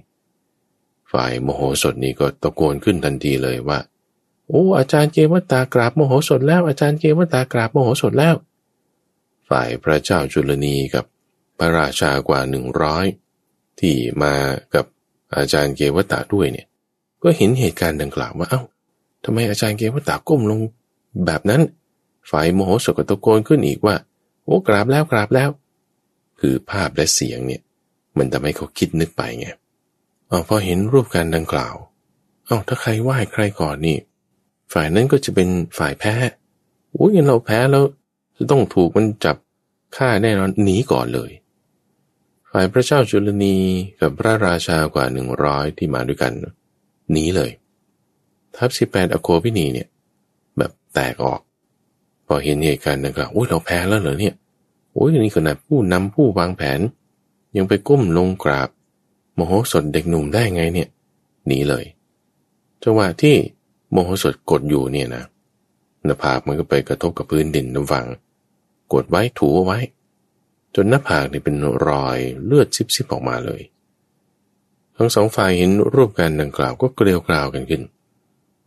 ฝ่ายโมโหสดนี่ก็ตะโกนขึ้นทันทีเลยว่าโอ้อาจารย์เกวตากราบโมโหสดแล้วอาจารย์เกวตากราบโมโหสดแล้วฝ่ายพระเจ้าจุลนีกับพระราชากว่า100ที่มากับอาจารย์เกวตะด้วยเนี่ยก็เห็นเหตุการณ์ดังกล่าวว่าเอ้าทำไมอาจารย์เกวตะก้มลงแบบนั้นฝ่ายโมโหสถก็ตะโกนขึ้นอีกว่าโอ้กราบแล้วกราบแล้วคือภาพและเสียงเนี่ยมันทำให้เขาคิดนึกไปไงพอเห็นรูปการดังกล่าวถ้าใครไหว้ใครก่อนนี่ฝ่ายนั้นก็จะเป็นฝ่ายแพ้โอ้ยงั้นเราแพ้แล้วจะต้องถูกมันจับฆ่าแน่นอนหนีก่อนเลยฝ่ายพระเจ้าจุลนีกับพระราชากว่า100ที่มาด้วยกันหนีเลยทัพ18อโคพินีเนี่ยแบบแตกออกพอเห็นเหตุการณ์ดังกล่าวโอ้ยเราแพ้แล้วเหรอเนี่ยโอ้ยนี่ขนาดผู้นำผู้วางแผนยังไปก้มลงกราบมโหสถเด็กหนุ่มได้ไงเนี่ยหนีเลยจังหวะที่มโหสถกดอยู่เนี่ยนะหน้าผากมันก็ไปกระทบกับพื้นดินน้ำฝังกดไว้ถูเอาไว้จนหน้าผากนี่เป็นรอยเลือดซิบๆออกมาเลยทั้งสองฝ่ายเห็นรูปการดังกล่าวก็เกลียวกล่าวกันขึ้น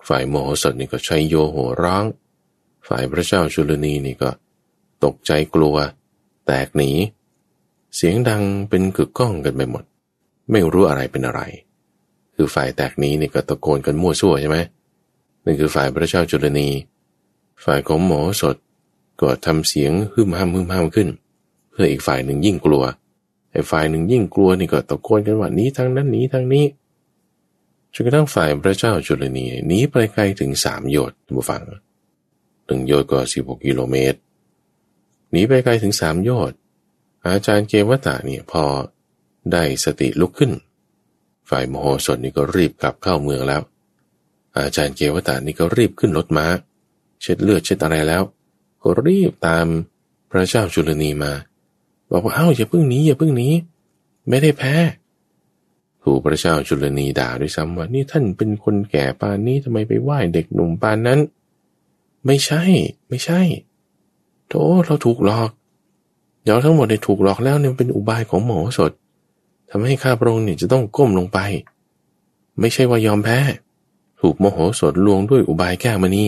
ฝ่ายมโหสถนี่ก็ใช้โยโห่ร้องฝ่ายพระเจ้าจุลนีนี่ก็ ตกใจกลัวแตกหนีเสียงดังเป็นกึกก้องกันไปหมดไม่รู้อะไรเป็นอะไรคือฝ่ายแตกหนีนี่ก็ตะโกนกันมั่วซั่วใช่ไหมนั่นคือฝ่ายพระเจ้าจุลนีฝ่ายของหมอสดก็ทำเสียงฮึ่มห้ามขึ้นเพื่ออีกฝ่ายหนึ่งยิ่งกลัวไอ้ฝ่ายหนึ่งยิ่งกลัวนี่ก็ตะโกนกันว่าหนีทางนั้นหนีทางนี้จนกระทั่งฝ่ายพระเจ้าจุลนีหนีไปไกลถึง3 โยชน์ท่านผู้ฟัง1 โยชน์ก็16 กิโลเมตรหนีไปไกลถึง3 โยชน์อาจารย์เกวตะเนี่ยพอได้สติลุกขึ้นฝ่ายมโหสถนี่ก็รีบกลับเข้าเมืองแล้วอาจารย์เกวตะนี่ก็รีบขึ้นรถม้าเช็ดเลือดเช็ดอะไรแล้วก็รีบตามพระเจ้าจุลนีมาบอกว่าเอ้าอย่าเพิ่งหนีไม่ได้แพ้ถูกพระเจ้าจุลนีด่าด้วยซ้ำว่านี่ท่านเป็นคนแก่ปานนี้ทำไมไปไหว้เด็กหนุ่มปานนั้นไม่ใช่โธ่เราถูกหลอกเดี๋ยวทั้งหมดได้ถูกหลอกแล้วเนี่ยเป็นอุบายของหมอสดทำให้ข้าพระองค์เนี่ยจะต้องก้มลงไปไม่ใช่ว่ายอมแพ้ถูกมโหสถลวงด้วยอุบายแก้วมณี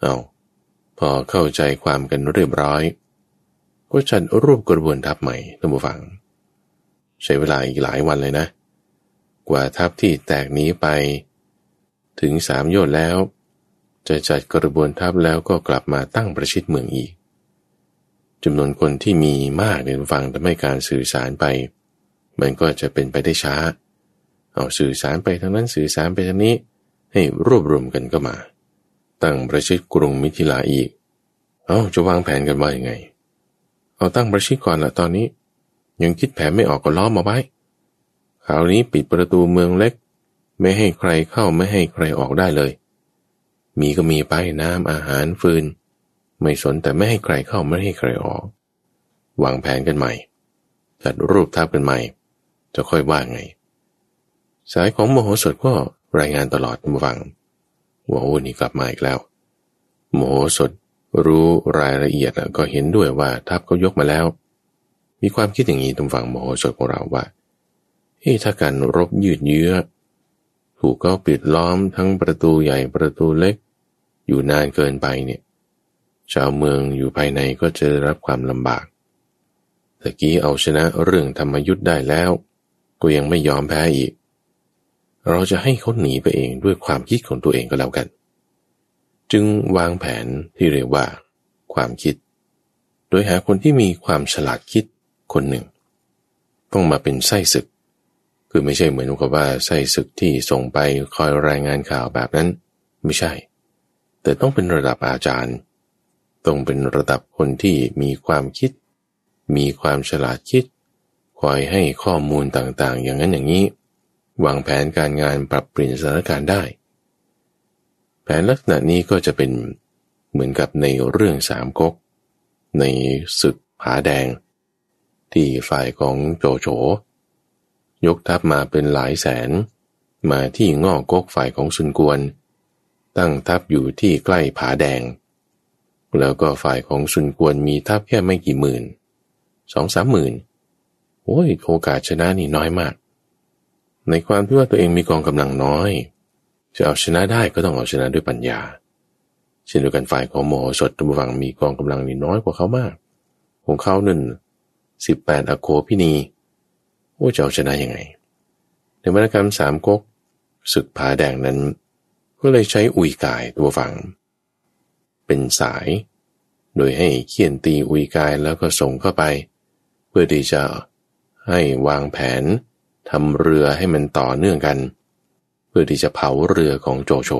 เอาพอเข้าใจความกันเรียบร้อยก็จัดรูปกระบวนทัพใหม่ท่านผู้ฟังใช้เวลาอีกหลายวันเลยนะกว่าทัพที่แตกหนีไปถึง3 โยชน์แล้วจะจัดกระบวนทัพแล้วก็กลับมาตั้งประชิดเมืองอีกจำนวนคนที่มีมากเนี่ยฟังทำให้การสื่อสารไปมันก็จะเป็นไปได้ช้าเอาสื่อสารไปทางนั้นสื่อสารไปทางนี้ให้รวบรวมกันก็มาตั้งประชิดกรุงมิถิลาอีกเอาจะวางแผนกันว่ายังไงเอาตั้งประชิดก่อนละตอนนี้ยังคิดแผนไม่ออกก็ล้อมเอาไว้คราวนี้ปิดประตูเมืองเล็กไม่ให้ใครเข้าไม่ให้ใครออกได้เลยมีก็มีไปน้ำอาหารฟืนไม่สนแต่ไม่ให้ใครเข้าไม่ให้ใครออกวางแผนกันใหม่จัดรูปทัพกันใหม่จะค่อยว่าไงสายของมโหสถก็รายงานตลอดมาฟังว่าโอ้นี่กลับมาอีกแล้วมโหสถรู้รายละเอียดก็เห็นด้วยว่าทัพเขายกมาแล้วมีความคิดอย่างนี้ตรงฝั่งมโหสถของเราว่าถ้าการรบยืดเยื้อถูกก็ปิดล้อมทั้งประตูใหญ่ประตูเล็กอยู่นานเกินไปเนี่ยชาวเมืองอยู่ภายในก็จะได้รับความลำบากตะกี้เอาชนะเรื่องธรรมยุทธ์ได้แล้วก็ยังไม่ยอมแพ้อีกเราจะให้เขาหนีไปเองด้วยความคิดของตัวเองก็แล้วกันจึงวางแผนที่เรียกว่าความคิดโดยหาคนที่มีความฉลาดคิดคนหนึ่งต้องมาเป็นไส้ศึกคือไม่ใช่เหมือนกับว่าไส้ศึกที่ส่งไปคอยรายงานข่าวแบบนั้นไม่ใช่แต่ต้องเป็นระดับอาจารย์ต้องเป็นระดับคนที่มีความคิดมีความฉลาดคิดคอยให้ข้อมูลต่างๆอย่างนั้นอย่างนี้วางแผนการงานปรับเปลี่ยนสถานการณ์ได้แผนลักษณะนี้ก็จะเป็นเหมือนกับในเรื่องสามก๊กในศึกผาแดงที่ฝ่ายของโจโฉยกทัพมาเป็นหลายแสนมาที่ง่อก๊กฝ่ายของซุนกวนตั้งทัพอยู่ที่ใกล้ผาแดงแล้วก็ฝ่ายของซุนกวนมีทัพแค่ไม่กี่หมื่น 2-3 หมื่นโอ้ยโอกาสชนะนี่น้อยมากในความที่ว่าตัวเองมีกองกำลังน้อยจะเอาชนะได้ก็ต้องเอาชนะด้วยปัญญาเช่นเดียวกันฝ่ายของมโหสถตะวังมีกองกำลังนี่น้อยกว่าเขามากของเขานั่น18 อโคพินีโอ้จะเอาชนะยังไงในวรรณกรรมสามก๊กศึกผาแดงนั้นก็เลยใช้อุยกายตัวฝังเป็นสายโดยให้เขี่ยนตีอุยกายแล้วก็ส่งเข้าไปเพื่อที่จะให้วางแผนทำเรือให้มันต่อเนื่องกันเพื่อที่จะเผาเรือของโจโฉ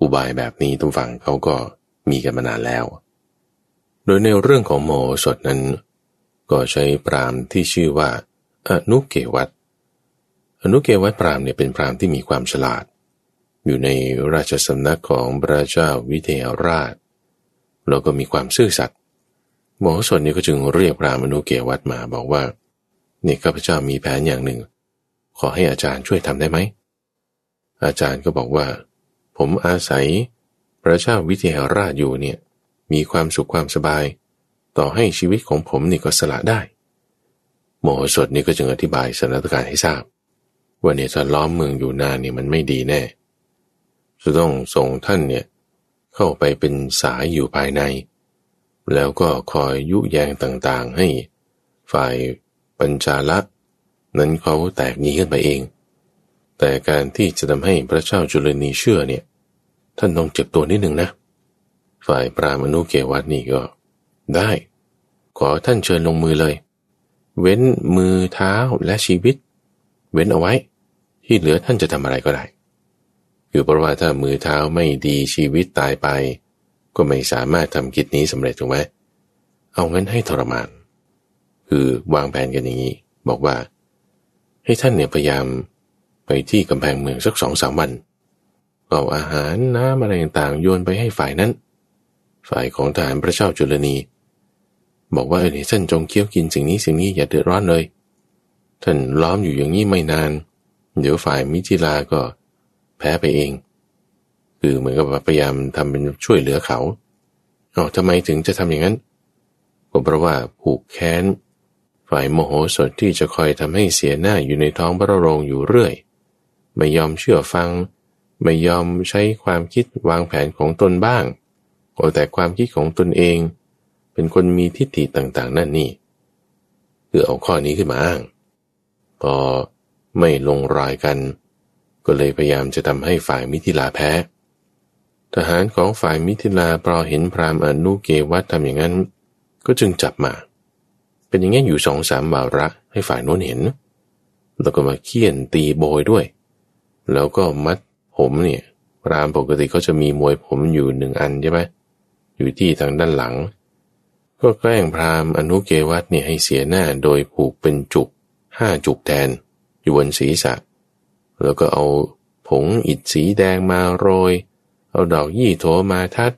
อุบายแบบนี้ทุกฝั่งเขาก็มีกันมานานแล้วโดยในเรื่องของโมสดนั้นก็ใช้พราหมณ์ที่ชื่อว่าอนุเกวัฏพราหมณ์เนี่ยเป็นพราหมณ์ที่มีความฉลาดอยู่ในราชสำนักของพระเจ้าวิเทหราชแล้วก็มีความซื่อสัตย์โมสดนี่ก็จึงเรียกพราหมณ์อนุเกวัฏมาบอกว่านี่ข้าพเจ้ามีแผนอย่างหนึ่งขอให้อาจารย์ช่วยทำได้ไหมอาจารย์ก็บอกว่าผมอาศัยพระเจ้าวิเทหราชอยู่เนี่ยมีความสุขความสบายต่อให้ชีวิตของผมนี่ก็สละได้มโหสถนี่ก็จึงอธิบายสถานการณ์ให้ทราบว่าเนี่ยจะล้อมเมืองอยู่นานเนี่ยมันไม่ดีแน่จะต้องส่งท่านเนี่ยเข้าไปเป็นสายอยู่ภายใน แล้วก็คอยยุแยงต่างๆให้ฝ่ายปัญจาลักษณ์นั้นเขาแตกหนีกันไปเองแต่การที่จะทำให้พระเจ้าจุลนีเชื่อเนี่ยท่านต้องเจ็บตัวนิดหนึ่งนะฝ่ายปราหมณ์อนุเกวัฏนี่ก็ได้ขอท่านเชิญลงมือเลยเว้นมือเท้าและชีวิตเว้นเอาไว้ที่เหลือท่านจะทำอะไรก็ได้คือเพราะว่าถ้ามือเท้าไม่ดีชีวิตตายไปก็ไม่สามารถทำกิจนี้สำเร็จถูกไหมเอางั้นให้ทรมานคือวางแผนกันอย่างนี้บอกว่าให้ท่านเนี่ยพยายามไปที่กำแพงเมืองสัก 2-3 วันเอาอาหารน้ำอะไรต่างๆโยนไปให้ฝ่ายนั้นฝ่ายของทหารพระเจ้าจุลนีบอกว่าให้ท่านจงเคี้ยวกินสิ่งนี้สิ่งนี้อย่าเดือดร้อนเลยท่านล้อมอยู่อย่างนี้ไม่นานเดี๋ยวฝ่ายมิถิลาก็แพ้ไปเองคือเหมือนกับพยายามทำเป็นช่วยเหลือเขาทำไมถึงจะทำอย่างนั้นก็เพราะว่าผูกแค้นฝ่ายโมโหสถที่จะคอยทำให้เสียหน้าอยู่ในท้องพระโรงอยู่เรื่อยไม่ยอมเชื่อฟังไม่ยอมใช้ความคิดวางแผนของตนบ้างเอาแต่ความคิดของตนเองเป็นคนมีทิฏฐิต่างๆนั่นนี่คือเอาข้อนี้ขึ้นมาอ้างพอไม่ลงรอยกันก็เลยพยายามจะทำให้ฝ่ายมิถิลาแพ้ทหารของฝ่ายมิถิลาพอเห็นพราหมณ์อนุเกวัฏทำอย่างนั้นก็จึงจับมาเป็นอย่างนี้อยู่ 2-3 วาระให้ฝ่ายโน้นเห็นแล้วก็มาเคี่ยนตีโบยด้วยแล้วก็มัดผมเนี่ยพราหมณ์ปกติเขาจะมีมวยผมอยู่1อันใช่ไหมอยู่ที่ทางด้านหลังก็แกล้งพราหมณ์อนุเกวัฏเนี่ยให้เสียหน้าโดยผูกเป็นจุก5จุกแทนอยู่บนศีรษะแล้วก็เอาผงอิฐสีแดงมาโรยเอาดอกยี่โถมาทัด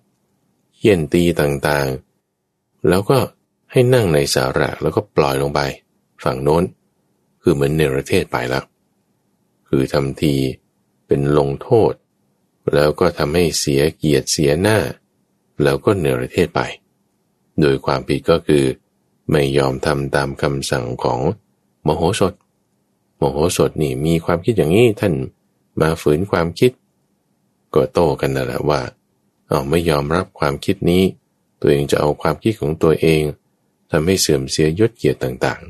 เขี้ยนตีต่างๆแล้วก็ให้นั่งในสาระแล้วก็ปล่อยลงไปฝั่งโน้นคือเหมือนเนรเทศไปแล้วคือทำทีเป็นลงโทษแล้วก็ทำให้เสียเกียรติเสียหน้าแล้วก็เนรเทศไปโดยความผิดก็คือไม่ยอมทำตามคำสั่งของมโหสถนี่มีความคิดอย่างนี้ท่านมาฝืนความคิดก็โต้กันนั่นแหละว่าไม่ยอมรับความคิดนี้ตัวเองจะเอาความคิดของตัวเองทำให้เสื่อมเสียยศเกียรติต่าง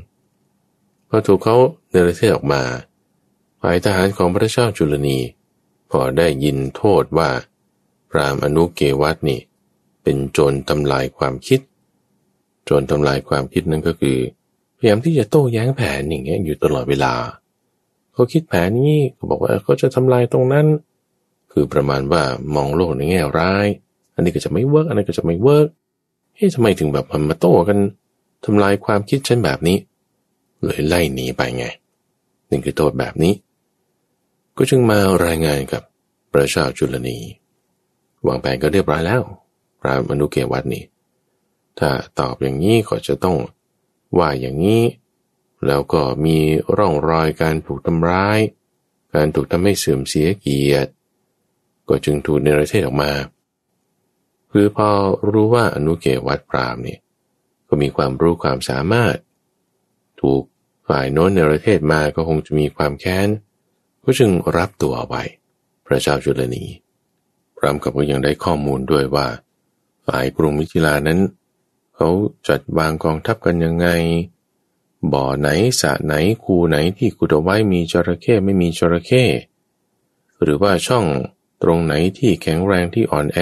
ๆพอถูกเขาเนรเทศออกมาฝ่ายทหารของพระเจ้าจุลนีพอได้ยินโทษว่าพราหมณ์อนุเกวัฏนี่เป็นโจรทำลายความคิดโจรทำลายความคิดนั่นก็คือพยายามที่จะโต้แย้งแผนอย่างเงี้ยอยู่ตลอดเวลาเขาคิดแผนนี้เขาบอกว่าเขาจะทำลายตรงนั้นคือประมาณว่ามองโลกในแง่ร้ายอันนี้ก็จะไม่เวิร์กอันนั้นก็จะไม่เวิร์กเฮ้ยทำไมถึงแบบมาโต้กันทำลายความคิดฉันแบบนี้เลยไล่หนีไปไงนี่คือโทษแบบนี้ก็จึงมารายงานกับพระเจ้าจุลนีวางแผนก็เรียบร้อยแล้วพระมนุเกวัฏนี่ถ้าตอบอย่างนี้ก็จะต้องว่าอย่างนี้แล้วก็มีร่องรอยการถูกทำร้ายการถูกทำให้เสื่อมเสียเกียรติก็จึงถูกเนรเทศออกมาคือพอรู้ว่าอนุเกวัฏพราหมณ์นี่ก็มีความรู้ความสามารถถูกฝ่ายโน้นเนรเทศมาก็คงจะมีความแค้นก็จึงรับตัวเอาไว้พระเจ้าจุลนีพร้อมกับก็ยังได้ข้อมูลด้วยว่าฝ่ายกรุงมิถิลานั้นเขาจัดวางกองทัพกันยังไงบ่อไหนสระไหนคูไหนที่ขุดเอาไว้มีจระเข้ไม่มีจระเข้หรือว่าช่องตรงไหนที่แข็งแรงที่อ่อนแอ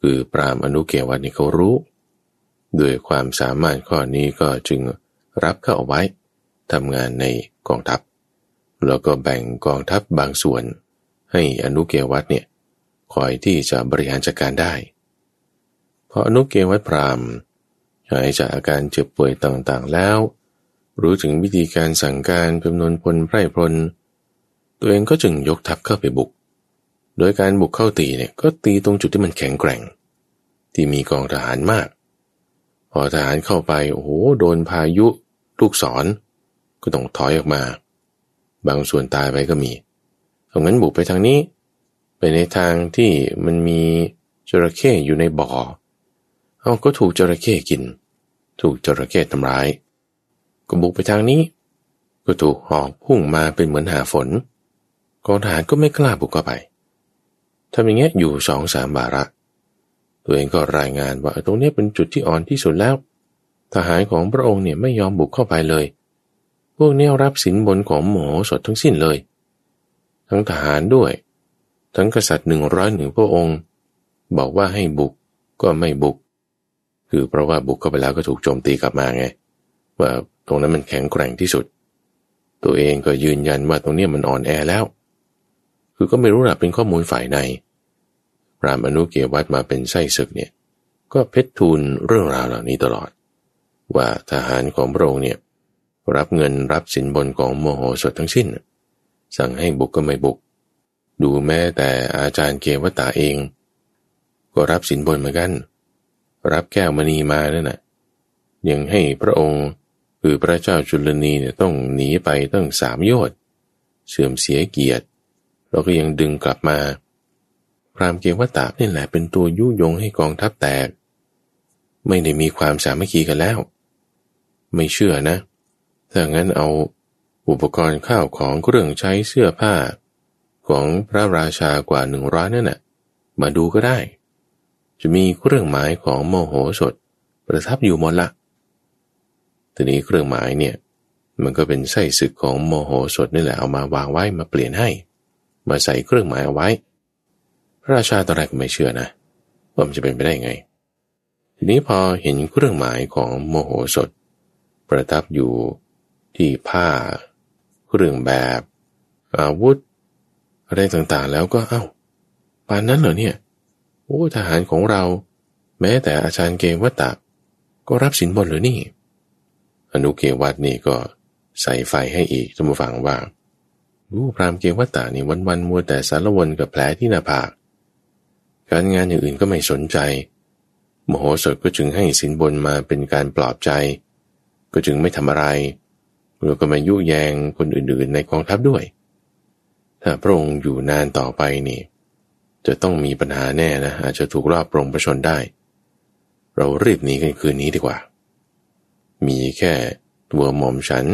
คือปราหมณ์อนุเกวัฏนี่เขารู้ด้วยความสามารถข้อนี้ก็จึงรับเข้าเอาไว้ทำงานในกองทัพแล้วก็แบ่งกองทัพบางส่วนให้อนุเกวัฏเนี่ยคอยที่จะบริหารจัดการได้พออนุเกวัฏพราหมณ์หายจากอาการเจ็บป่วยต่างๆแล้วรู้ถึงวิธีการสั่งการจำนวนพลไพร่พลตัวเองก็จึงยกทัพเข้าไปบุกโดยการบุกเข้าตีเนี่ยก็ตีตรงจุดที่มันแข็งแกร่งที่มีกองทหารมากพอทหารเข้าไปโอ้โหโดนพายุลูกศรก็ต้องถอยออกมาบางส่วนตายไปก็มีเอางั้นบุกไปทางนี้ไปในทางที่มันมีจระเข้อยู่ในบ่อก็ถูกจระเข้กินถูกจระเข้ทำร้ายก็บุกไปทางนี้ก็ถูกหอกพุ่งมาเป็นเหมือนหาฝนกองทหารก็ไม่กล้าบุกเข้าไปทำอย่างเงี้ยอยู่ 2-3 วาระ ตัวเองก็รายงานว่าตรงนี้เป็นจุดที่อ่อนที่สุดแล้วทหารของพระองค์เนี่ยไม่ยอมบุกเข้าไปเลยพวกนี้รับสินบนของมโหสถทั้งสิ้นเลยทั้งทหารด้วยทั้งกษัตริย์101พระองค์บอกว่าให้บุกก็ไม่บุกคือเพราะว่าบุกเข้าไปแล้วก็ถูกโจมตีกลับมาไงว่าตรงนั้นมันแข็งแกร่งที่สุดตัวเองก็ยืนยันว่าตรงนี้มันอ่อนแอแล้วคือก็ไม่รู้นะเป็นข้อมูลฝ่ายในพราหมณ์อนุเกวัตมาเป็นไส้ศึกเนี่ยก็เพชรทูลเรื่องราวเหล่านี้ตลอดว่าทหารของพระองค์เนี่ยรับเงินรับสินบนของมโหสถทั้งสิ้นสั่งให้บุกก็ไม่บุกดูแม้แต่อาจารย์เกวตาเองก็รับสินบนเหมือนกันรับแก้วมณีมานั่นน่ะยังให้พระองค์คือพระเจ้าจุลนีเนี่ยต้องหนีไปตั้ง3 โยชน์เสื่อมเสียเกียรติแล้วก็ยังดึงกลับมาพราหมณ์เกวตานี่แหละเป็นตัวยุยงให้กองทัพแตกไม่ได้มีความสามัคคีกันแล้วไม่เชื่อนะถ้างั้นเอาอุปกรณ์ข้าวของเครื่องใช้เสื้อผ้าของพระราชากว่า100นั่นน่ะมาดูก็ได้จะมีเครื่องหมายของมโหสถประทับอยู่หมดละทีนี้เครื่องหมายเนี่ยมันก็เป็นไส้ศึกของมโหสถนี่แหละเอามาวางไว้มาเปลี่ยนให้มาใส่เครื่องหมายเอาไว้พระราชาตอนแรกก็ไม่เชื่อนะว่ามันจะเป็นไปได้ไงทีนี้พอเห็นเครื่องหมายของมโหสถประทับอยู่ที่ผ้าเครื่องแบบอาวุธอะไรต่างๆแล้วก็เอ้าปานนั้นเหรอเนี่ยโอ้ทหารของเราแม้แต่อาจารย์เกวัตตะก็รับสินบนหรือนี่อนุเกวัตนี่ก็ใส่ไฟให้อีกท่านผู้ฟังว่ารู้พราหมณ์เกวัตตะนี่วันๆมัวแต่สารวนกับแผลที่หน้าผากการงานอย่างอื่นก็ไม่สนใจมโหสถก็จึงให้สินบนมาเป็นการปลอบใจก็จึงไม่ทำอะไรแล้วก็มายุแยงคนอื่นๆในกองทัพด้วยถ้าพระองค์อยู่นานต่อไปนี่จะต้องมีปัญหาแน่นะอาจจะถูกลอบปรงประชนได้เรารีบหนีกันคืนนี้ดีกว่ามีแค่ตัวหม่อมฉัน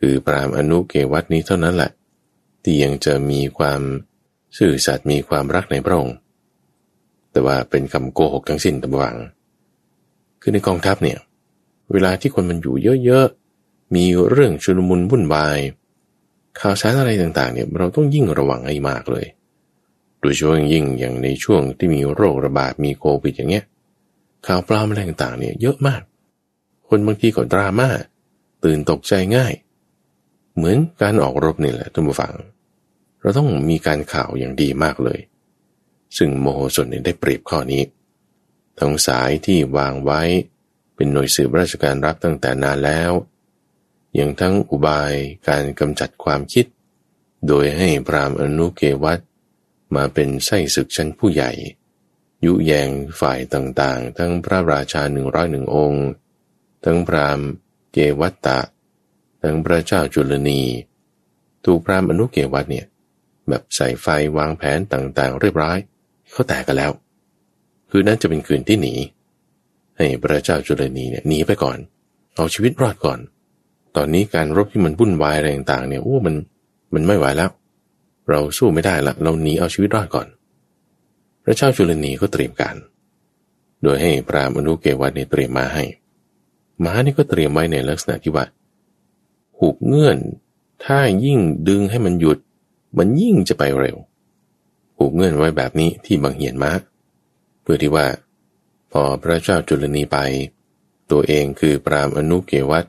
คือพราหมณ์อนุเกวัตนี้เท่านั้นแหละที่ยังจะมีความซื่อสัตย์มีความรักในพระองค์แต่ว่าเป็นคำโกหกทั้งสิ้นตะวังคือในกองทัพเนี่ยเวลาที่คนมันอยู่เยอะๆมีเรื่องชุลมุนวุ่นวายข่าวสารอะไรต่างๆเนี่ยเราต้องยิ่งระวังให้มากเลยโดยเฉพาะยิ่งอย่างในช่วงที่มีโรคระบาดมีโควิดอย่างเงี้ยข่าวปลอมอะไรต่างๆเนี่ยเยอะมากคนบางทีก็ดราม่าตื่นตกใจง่ายเหมือนการออกรบนี่แหละท่านผู้ฟังเราต้องมีการข่าวอย่างดีมากเลยซึ่งมโหสถเนี่ยได้เปรียบข้อนี้ทั้งสายที่วางไว้เป็นหน่วยสืบราชการรับตั้งแต่นานแล้วยังทั้งอุบายการกำจัดความคิดโดยให้พราหมณ์อนุเกวัตมาเป็นไส้ศึกชั้นผู้ใหญ่ยุแยงฝ่ายต่างๆทั้งพระราชา101องค์ทั้งพราหมณ์เกวัตตะทั้งพระเจ้าจุลนีถูกพราหมณ์อนุเกวัตเนี่ยแบบใส่ไฟวางแผนต่างๆเรียบร้อยเขาแตกกันแล้วคืนนั้นจะเป็นคืนที่หนีให้พระเจ้าจุลนีเนี่ยหนีไปก่อนเอาชีวิตรอดก่อนตอนนี้การรบที่มันวุ่นวายอะไรต่างๆเนี่ยโอ้มันไม่ไหวแล้วเราสู้ไม่ได้ละเราหนีเอาชีวิตรอดก่อนพระเจ้าจุลนีก็เตรียมการโดยให้พราหมณ์อนุเกวัตเนี่ยเตรียมมาให้ม้านี่ก็เตรียมไว้ในลักษณะที่ว่าหุบเงื่อนถ้ายิ่งดึงให้มันหยุดมันยิ่งจะไปเร็วหุบเงื่อนไว้แบบนี้ที่บังเหียนม้าเพื่อที่ว่าพอพระเจ้าจุลนีไปตัวเองคือพราหมณ์อนุเกวัต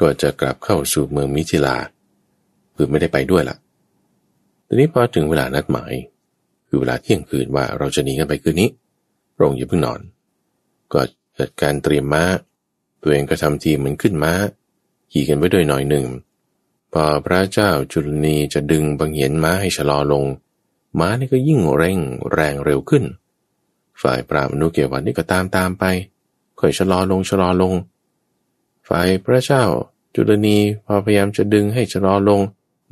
ก็จะกลับเข้าสู่เมืองมิถิลาคือไม่ได้ไปด้วยละทีนี้พอถึงเวลานัดหมายคือเวลาเที่ยงคืนว่าเราจะหนีกันไปคืนนี้พระองค์อย่าเพิ่งนอนก็จัดการเตรียมม้าตัวเองก็ทำทีเหมือนขึ้นม้าขี่กันไปด้วยหน่อยหนึ่งพอพระเจ้าจุลนีจะดึงบังเหียนม้าให้ชะลอลงม้านี่ก็ยิ่งเร่งแรงเร็วขึ้นฝ่ายพราหมณ์อนุเกวัตนี่ก็ตามไปค่อยชะลอลงฝ่ายพระเจ้าจุลนีพอพยายามจะดึงให้ชะลอลง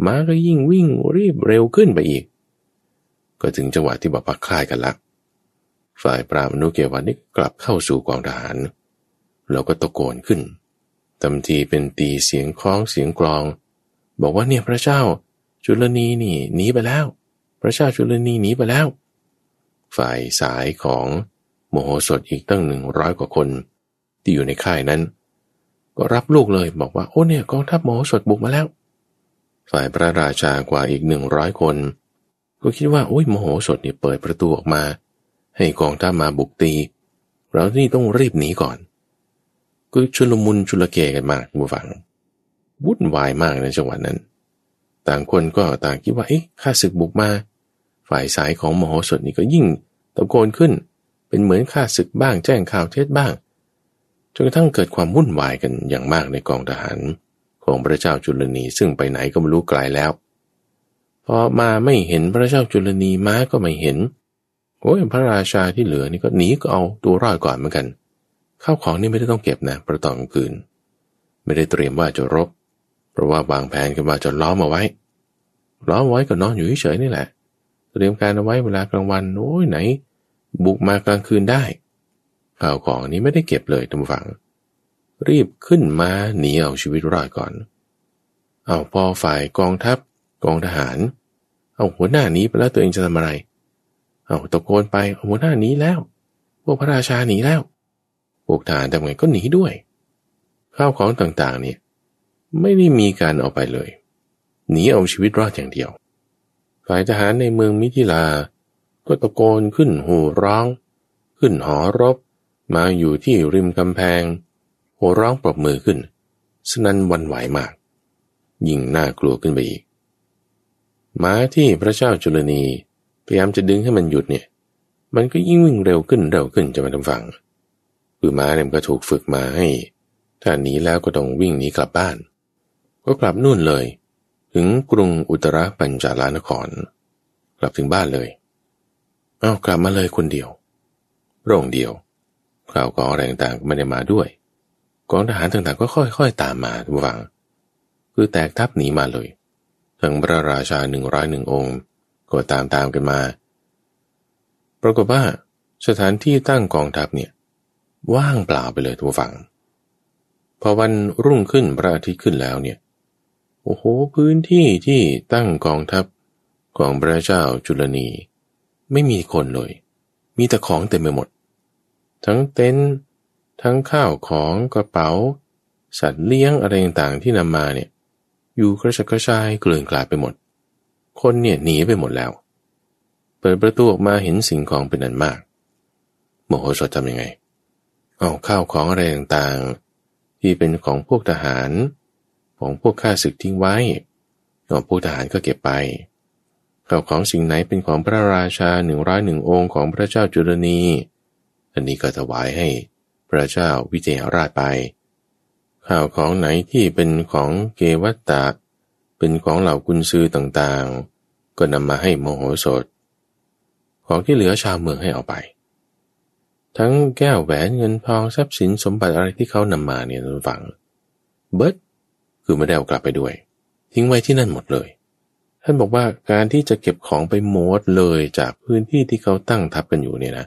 ม้าก็ยิ่งวิ่งรีบเร็วขึ้นไปอีกก็ถึงจังหวะที่บัพพะคล้ายกันละฝ่ายพราหมณ์อนุเกวัตนี่กลับเข้าสู่กองทหารแล้วก็ตะโกนขึ้นทำทีเป็นตีเสียงคล้องเสียงกลองบอกว่าเนี่ยพระเจ้าจุลนีนี่หนีไปแล้วพระเจ้าจุลนีหนีไปแล้วฝ่ายสายของ โมโหสถอีกตั้ง100กว่าคนที่อยู่ในค่ายนั้นก็รับลูกเลยบอกว่าโอ้เนี่ยกองทัพโมโหสถบุกมาแล้วฝ่ายพระราชากว่าอีก100คนก็คิดว่าโอ้ยโมโหสถนี่เปิดประตูออกมาให้กองทัพมาบุกตีเราที่ต้องรีบหนีก่อนก็ชุลมุนชุลเกกันมากหมู่ฝั่งวุ่นวายมากในจังหวะนั้นต่างคนก็ต่างคิดว่าเอ๊ะข้าศึกบุกมาฝ่ายสายของมโหสถนี่ก็ยิ่งตะโกนขึ้นเป็นเหมือนข้าศึกบ้างแจ้งข่าวเท็จบ้างจนกระทั่งเกิดความวุ่นวายกันอย่างมากในกองทหารของพระเจ้าจุลนีซึ่งไปไหนก็ไม่รู้ไกลแล้วพอมาไม่เห็นพระเจ้าจุลนีม้าก็ไม่เห็นโอ้ยพระราชาที่เหลือนี่ก็หนีก็เอาตัวรอดก่อนเหมือนกันข้าวของนี่ไม่ได้ต้องเก็บนะเพราะตอนกลางคืนไม่ได้เตรียมว่าจะรบเพราะว่าวางแผนกันว่าจะล้อมเอาไว้ก็นอนอยู่เฉยๆนี่แหละเตรียมการเอาไว้เวลากลางวันโอ้ยไหนบุกมากลางคืนได้ข้าวของนี้ไม่ได้เก็บเลยท่านผู้ฟังรีบขึ้นมาหนีเอาชีวิตรอดก่อนเอาพอฝ่ายกองทัพกองทหารเอาหัวหน้านี้ไปแล้วตัวเองจะทำอะไรเอาตะโกนไปเอาหัวหน้านี้แล้วพวกพระราชาหนีแล้วพวกทหารทำไงก็หนีด้วยข้าวของต่างๆเนี่ยไม่ได้มีการเอาไปเลยหนีเอาชีวิตรอดอย่างเดียวฝ่ายทหารในเมืองมิถิลาก็ตะโกนขึ้นโห่ร้องขึ้นหอรบมาอยู่ที่ริมกำแพงโห่ร้องปรบมือขึ้นสนั่นหวั่นไหวมากยิ่งน่ากลัวขึ้นไปอีกม้าที่พระเจ้าจุลนีพยายามจะดึงให้มันหยุดเนี่ยมันก็ยิ่งวิ่งเร็วขึ้นจะมาทางฝั่งคือม้าเนี่ยมันก็ถูกฝึกมาให้ถ้าหนีแล้วก็ต้องวิ่งหนีกลับบ้านก็กลับนู่นเลยถึงกรุงอุตตรปัญจาลานครกลับถึงบ้านเลยเอากลับมาเลยคนเดียวพระองค์เดียวข่าวของอะไรต่างๆก็ไม่ได้มาด้วยกองทหารต่างๆก็ค่อยๆตามมาทุกฝั่งคือแตกทัพหนีมาเลยทั้งพระราชา101องค์ก็ตามกันมาปรากฏว่าสถานที่ตั้งกองทัพเนี่ยว่างเปล่าไปเลยทุกฝั่งพอวันรุ่งขึ้นพระอาทิตย์ขึ้นแล้วเนี่ยโอ้โหพื้นที่ที่ตั้งกองทัพของพระเจ้าจุลนีไม่มีคนเลยมีแต่ของเต็มไปหมดทั้งเต็นท์ทั้งข้าวของกระเป๋าสัตว์เลี้ยงอะไรต่างๆที่นำมาเนี่ยอยู่กระจัดกระจายเกลื่อนกลาดไปหมดคนเนี่ยหนีไปหมดแล้วเปิดประตูออกมาเห็นสิ่งของเป็นอันมากมโหสถทำยังไงเอาข้าวของอะไรต่างๆที่เป็นของพวกทหารของพวกข้าศึกทิ้งไว้ของพวกทหารก็เก็บไปข้าวของสิ่งไหนเป็นของพระราชา101องค์ของพระเจ้าจุลนีอันนี้ก็ถวายให้พระเจ้าวิเทหราชไปข้าวของไหนที่เป็นของเกวัตตะเป็นของเหล่ากุนซือต่างๆก็นำมาให้มโหสถของที่เหลือชาวเมืองให้เอาไปทั้งแก้วแหวนเงินทองทรัพย์สินสมบัติอะไรที่เขานำมาเนี่ยท่านฟังเบิดคือไม่ได้เอากลับไปด้วยทิ้งไว้ที่นั่นหมดเลยท่านบอกว่าการที่จะเก็บของไปหมดเลยจากพื้นที่ที่เขาตั้งทัพกันอยู่เนี่ยนะ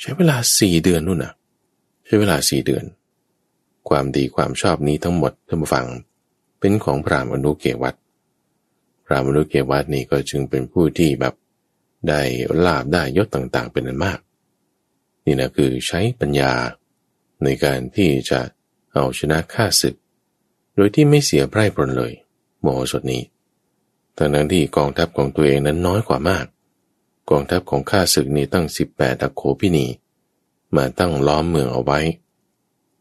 ใช้เวลา4 เดือนนู่นนะใช้เวลา4 เดือนความดีความชอบนี้ทั้งหมดท่านผู้ฟังเป็นของพราหมณ์อนุเกวัฏนี่ก็จึงเป็นผู้ที่แบบได้ลาภได้ยศต่างๆเป็นอันมากนี่นะคือใช้ปัญญาในการที่จะเอาชนะข้าศึกโดยที่ไม่เสียไพร่พลเลยโมโหสถนี้ทั้งที่กองทัพของตัวเองนั้นน้อยกว่ามากกองทัพของข้าศึกนี่ตั้ง18อโคพินีมาตั้งล้อมเมืองเอาไว้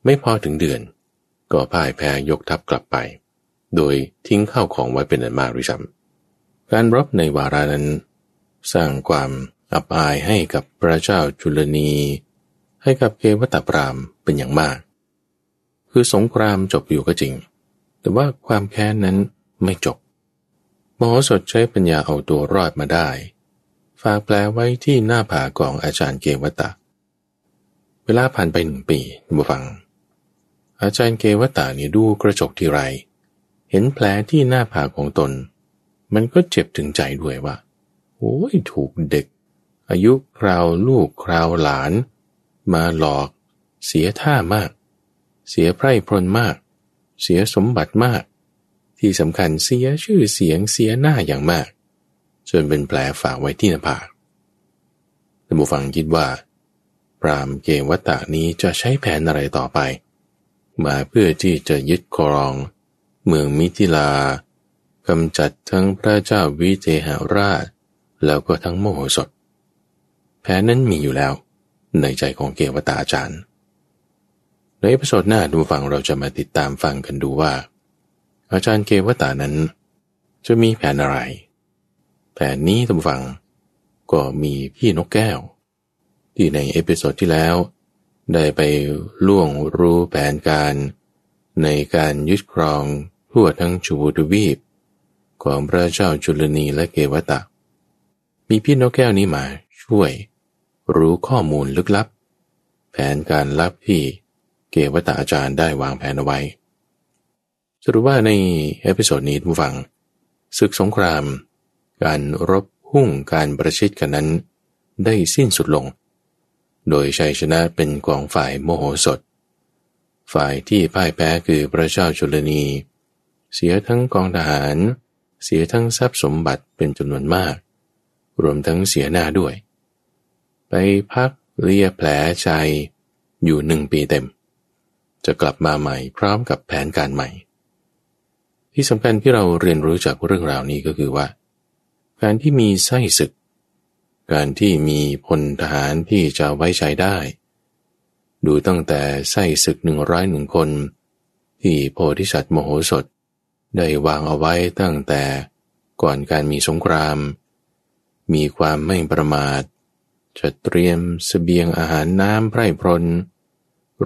ไม่พอถึงเดือนก็พ่ายแพ้ยกทัพกลับไปโดยทิ้งข้าวของไว้เป็นอันมากด้วยซ้ำการรบในวาระนั้นสร้างความอับอายให้กับพระเจ้าจุลนีให้กับเกวัฏพราหมณ์เป็นอย่างมากคือสงครามจบอยู่ก็จริงแต่ว่าความแค้นนั้นไม่จบมโหสถใช้ปัญญาเอาตัวรอดมาได้ฝากแปลไว้ที่หน้าผาของอาจารย์เกวัฏเวลาผ่านไป1 ปีมาฟังอาจารย์เกวัฏนี่ดูกระจกทีไรเห็นแผลที่หน้าผากของตนมันก็เจ็บถึงใจด้วยว่าโอ้ยถูกเด็กอายุคราวลูกคราวหลานมาหลอกเสียท่ามากเสียไพร่พลมากเสียสมบัติมากที่สำคัญเสียชื่อเสียงเสียหน้าอย่างมากจนเป็นแผลฝากไว้ที่หน้าผากท่านผู้ฟังคิดว่าพ รามเกวัตตะนี้จะใช้แผนอะไรต่อไปมาเพื่อที่จะยึดครองเมืองมิถิลากำจัดทั้งพระเจ้าวิเทหราชแล้วก็ทั้งโมโหสถแผนนั้นมีอยู่แล้วในใจของเกวัตตะอาจารย์ในเอพิโซดหน้าดูฟังเราจะมาติดตามฟังกันดูว่าอาจารย์เกวัตตะนั้นจะมีแผนอะไรแผนนี้ท่านฟังก็มีพี่นกแก้วที่ในเอพิโซดที่แล้วได้ไปล่วงรู้แผนการในการยึดครองทั่วทั้งจูบูทวีปของพระเจ้าจุลนีและเกวัตตะมีพี่นกแก้วนี้มาช่วยรู้ข้อมูลลึกลับแผนการลับที่เกวัตตะอาจารย์ได้วางแผนเอาไว้สรุปว่าในเอพิโซดนี้ท่านฟังศึกสงครามการรบหุ้งการประชิดกันนั้นได้สิ้นสุดลงโดยชัยชนะเป็นของฝ่ายโมโหสถฝ่ายที่พ่ายแพ้คือพระเจ้าจุลนีเสียทั้งกองทหารเสียทั้งทรัพย์สมบัติเป็นจำนวนมากรวมทั้งเสียหน้าด้วยไปพักเลียแผลใจอยู่1 ปีเต็มจะกลับมาใหม่พร้อมกับแผนการใหม่ที่สำคัญที่เราเรียนรู้จากเรื่องราวนี้ก็คือว่าการที่มีไส้ศึกการที่มีพลทหารที่จะไว้ใจได้ดูตั้งแต่ไส้ศึก101 คนที่โพธิสัตว์มโหสถได้วางเอาไว้ตั้งแต่ก่อนการมีสงครามมีความไม่ประมาทจะเตรียมเสบียงอาหารน้ำไพร่พล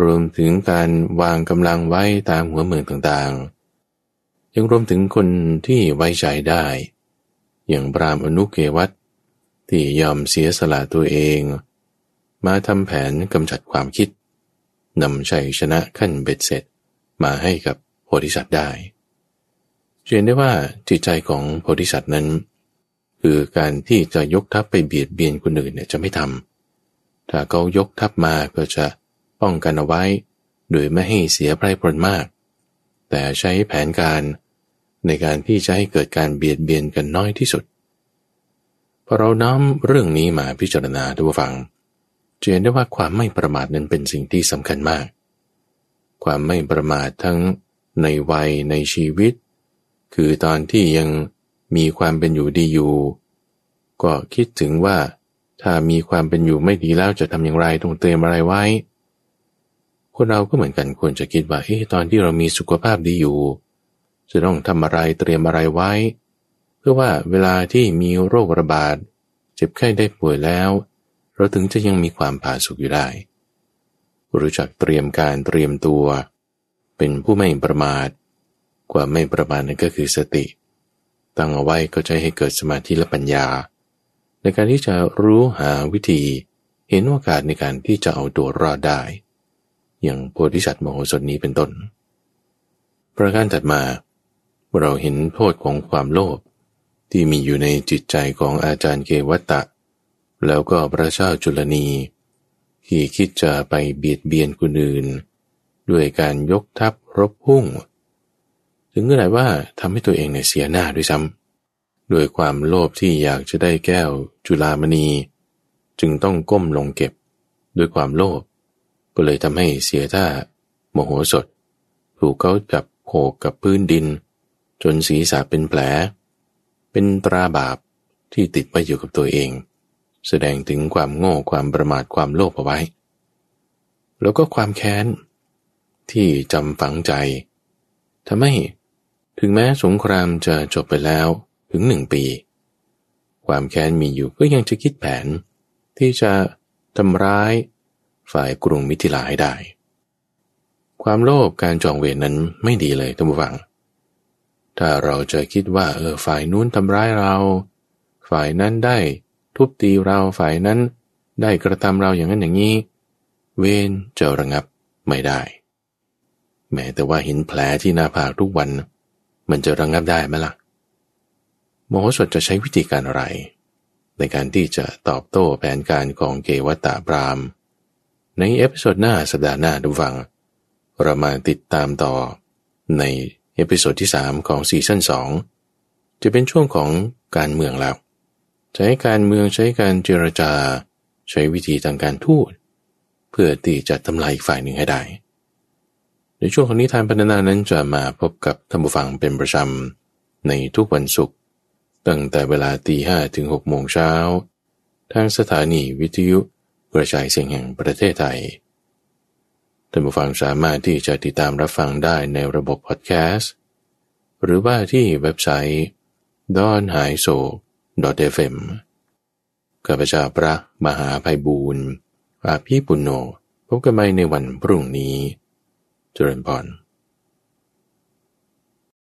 รวมถึงการวางกำลังไว้ตามหัวเมืองต่างๆยังรวมถึงคนที่ไว้ใจได้อย่างพราหมณ์อนุเกวัตที่ยอมเสียสละตัวเองมาทำแผนกำจัดความคิดนำชัยชนะขั้นเบ็ดเสร็จมาให้กับโพธิสัตว์ได้เห็นได้ว่าจิตใจของโพธิสัตว์นั้นคือการที่จะยกทัพไปเบียดเบียนคนอื่นเนี่ยจะไม่ทำถ้าเขายกทัพมาก็จะป้องกันเอาไว้โดยไม่ให้เสียไพร่พลมากแต่ใช้แผนการในการที่จะให้เกิดการเบียดเบียนกันน้อยที่สุดพอเราน้อมเรื่องนี้มาพิจารณาดูฟังจะเห็นได้ว่าความไม่ประมาทนั้นเป็นสิ่งที่สำคัญมากความไม่ประมาททั้งในวัยในชีวิตคือตอนที่ยังมีความเป็นอยู่ดีอยู่ก็คิดถึงว่าถ้ามีความเป็นอยู่ไม่ดีแล้วจะทำอย่างไรต้องเตรียมอะไรไว้คนเราก็เหมือนกันควรจะคิดว่าตอนที่เรามีสุขภาพดีอยู่จะต้องทำอะไรเตรียมอะไรไว้เพื่อว่าเวลาที่มีโรคระบาดเจ็บไข้ได้ป่วยแล้วเราถึงจะยังมีความผาสุกอยู่ได้รู้จักเตรียมการเตรียมตัวเป็นผู้ไม่ประมาทความไม่ประมาทนั้นก็คือสติตั้งเอาไว้ก็จะให้เกิดสมาธิและปัญญาในการที่จะรู้หาวิธีเห็นโอกาสในการที่จะเอาตัวรอดได้อย่างโพธิสัตว์มโหสถนี้เป็นต้นประการถัดมาเราเห็นโทษของความโลภที่มีอยู่ในจิตใจของอาจารย์เกวัตตะแล้วก็พระเจ้าจุลนีที่คิดจะไปเบียดเบียนคนอื่นด้วยการยกทัพรบพุ่งถึงขนาดว่าทำให้ตัวเองเนี่ยเสียหน้าด้วยซ้ำด้วยความโลภที่อยากจะได้แก้วจุฬามณีจึงต้องก้มลงเก็บด้วยความโลภก็เลยทำให้เสียท่าโมโหสถถูกเขาจับโขกกับพื้นดินจนศีรษะเป็นแผลเป็นตราบาปที่ติดไว้อยู่กับตัวเองแสดงถึงความโง่ความประมาทความโลภเอาไว้แล้วก็ความแค้นที่จำฝังใจทำให้ถึงแม้สงครามจะจบไปแล้วถึง1 ปีความแค้นมีอยู่ก็ยังจะคิดแผนที่จะทำร้ายฝ่ายกรุงมิถิลาให้ได้ความโลภการจองเวรนั้นไม่ดีเลยท่านผู้ฟังถ้าเราจะคิดว่าฝ่ายนู้นทำร้ายเราฝ่ายนั้นได้ทุบตีเราฝ่ายนั้นได้กระทำเราอย่างนั้นอย่างนี้เวรจะระงับไม่ได้แม้แต่ว่าเห็นแผลที่หน้าผากทุกวันมันจะระงับได้ไหมล่ะมโหสถจะใช้วิธีการอะไรในการที่จะตอบโต้แผนการของเกวัตตะพราหมณ์ในเอพิโซดหน้าสัปดาห์หน้าทุกฟังเรามาติดตามต่อในเอพิโซดที่ 3 ของซีซั่น 2จะเป็นช่วงของการเมืองแล้วใช้การเมืองใช้การเจรจาใช้วิธีทางการทูต เพื่อที่จะทำลายอีกฝ่ายหนึ่งให้ได้ในช่วงของนิทานพันธนานั้นจะมาพบกับท่านผู้ฟังเป็นประจำในทุกวันศุกร์ตั้งแต่เวลา 5 ถึง 6 โมงเช้าทางสถานีวิทยุกระจายเสียงแห่งประเทศไทยท่านผู้ฟังสามารถที่จะติดตามรับฟังได้ในระบบพอดแคสต์หรือว่าที่เว็บไซต์ donhaiso.fm ข้าพเจ้าพระมหาไพบูลย์อาภิปุณโญพบกันใหม่ในวันพรุ่งนี้เจริญพร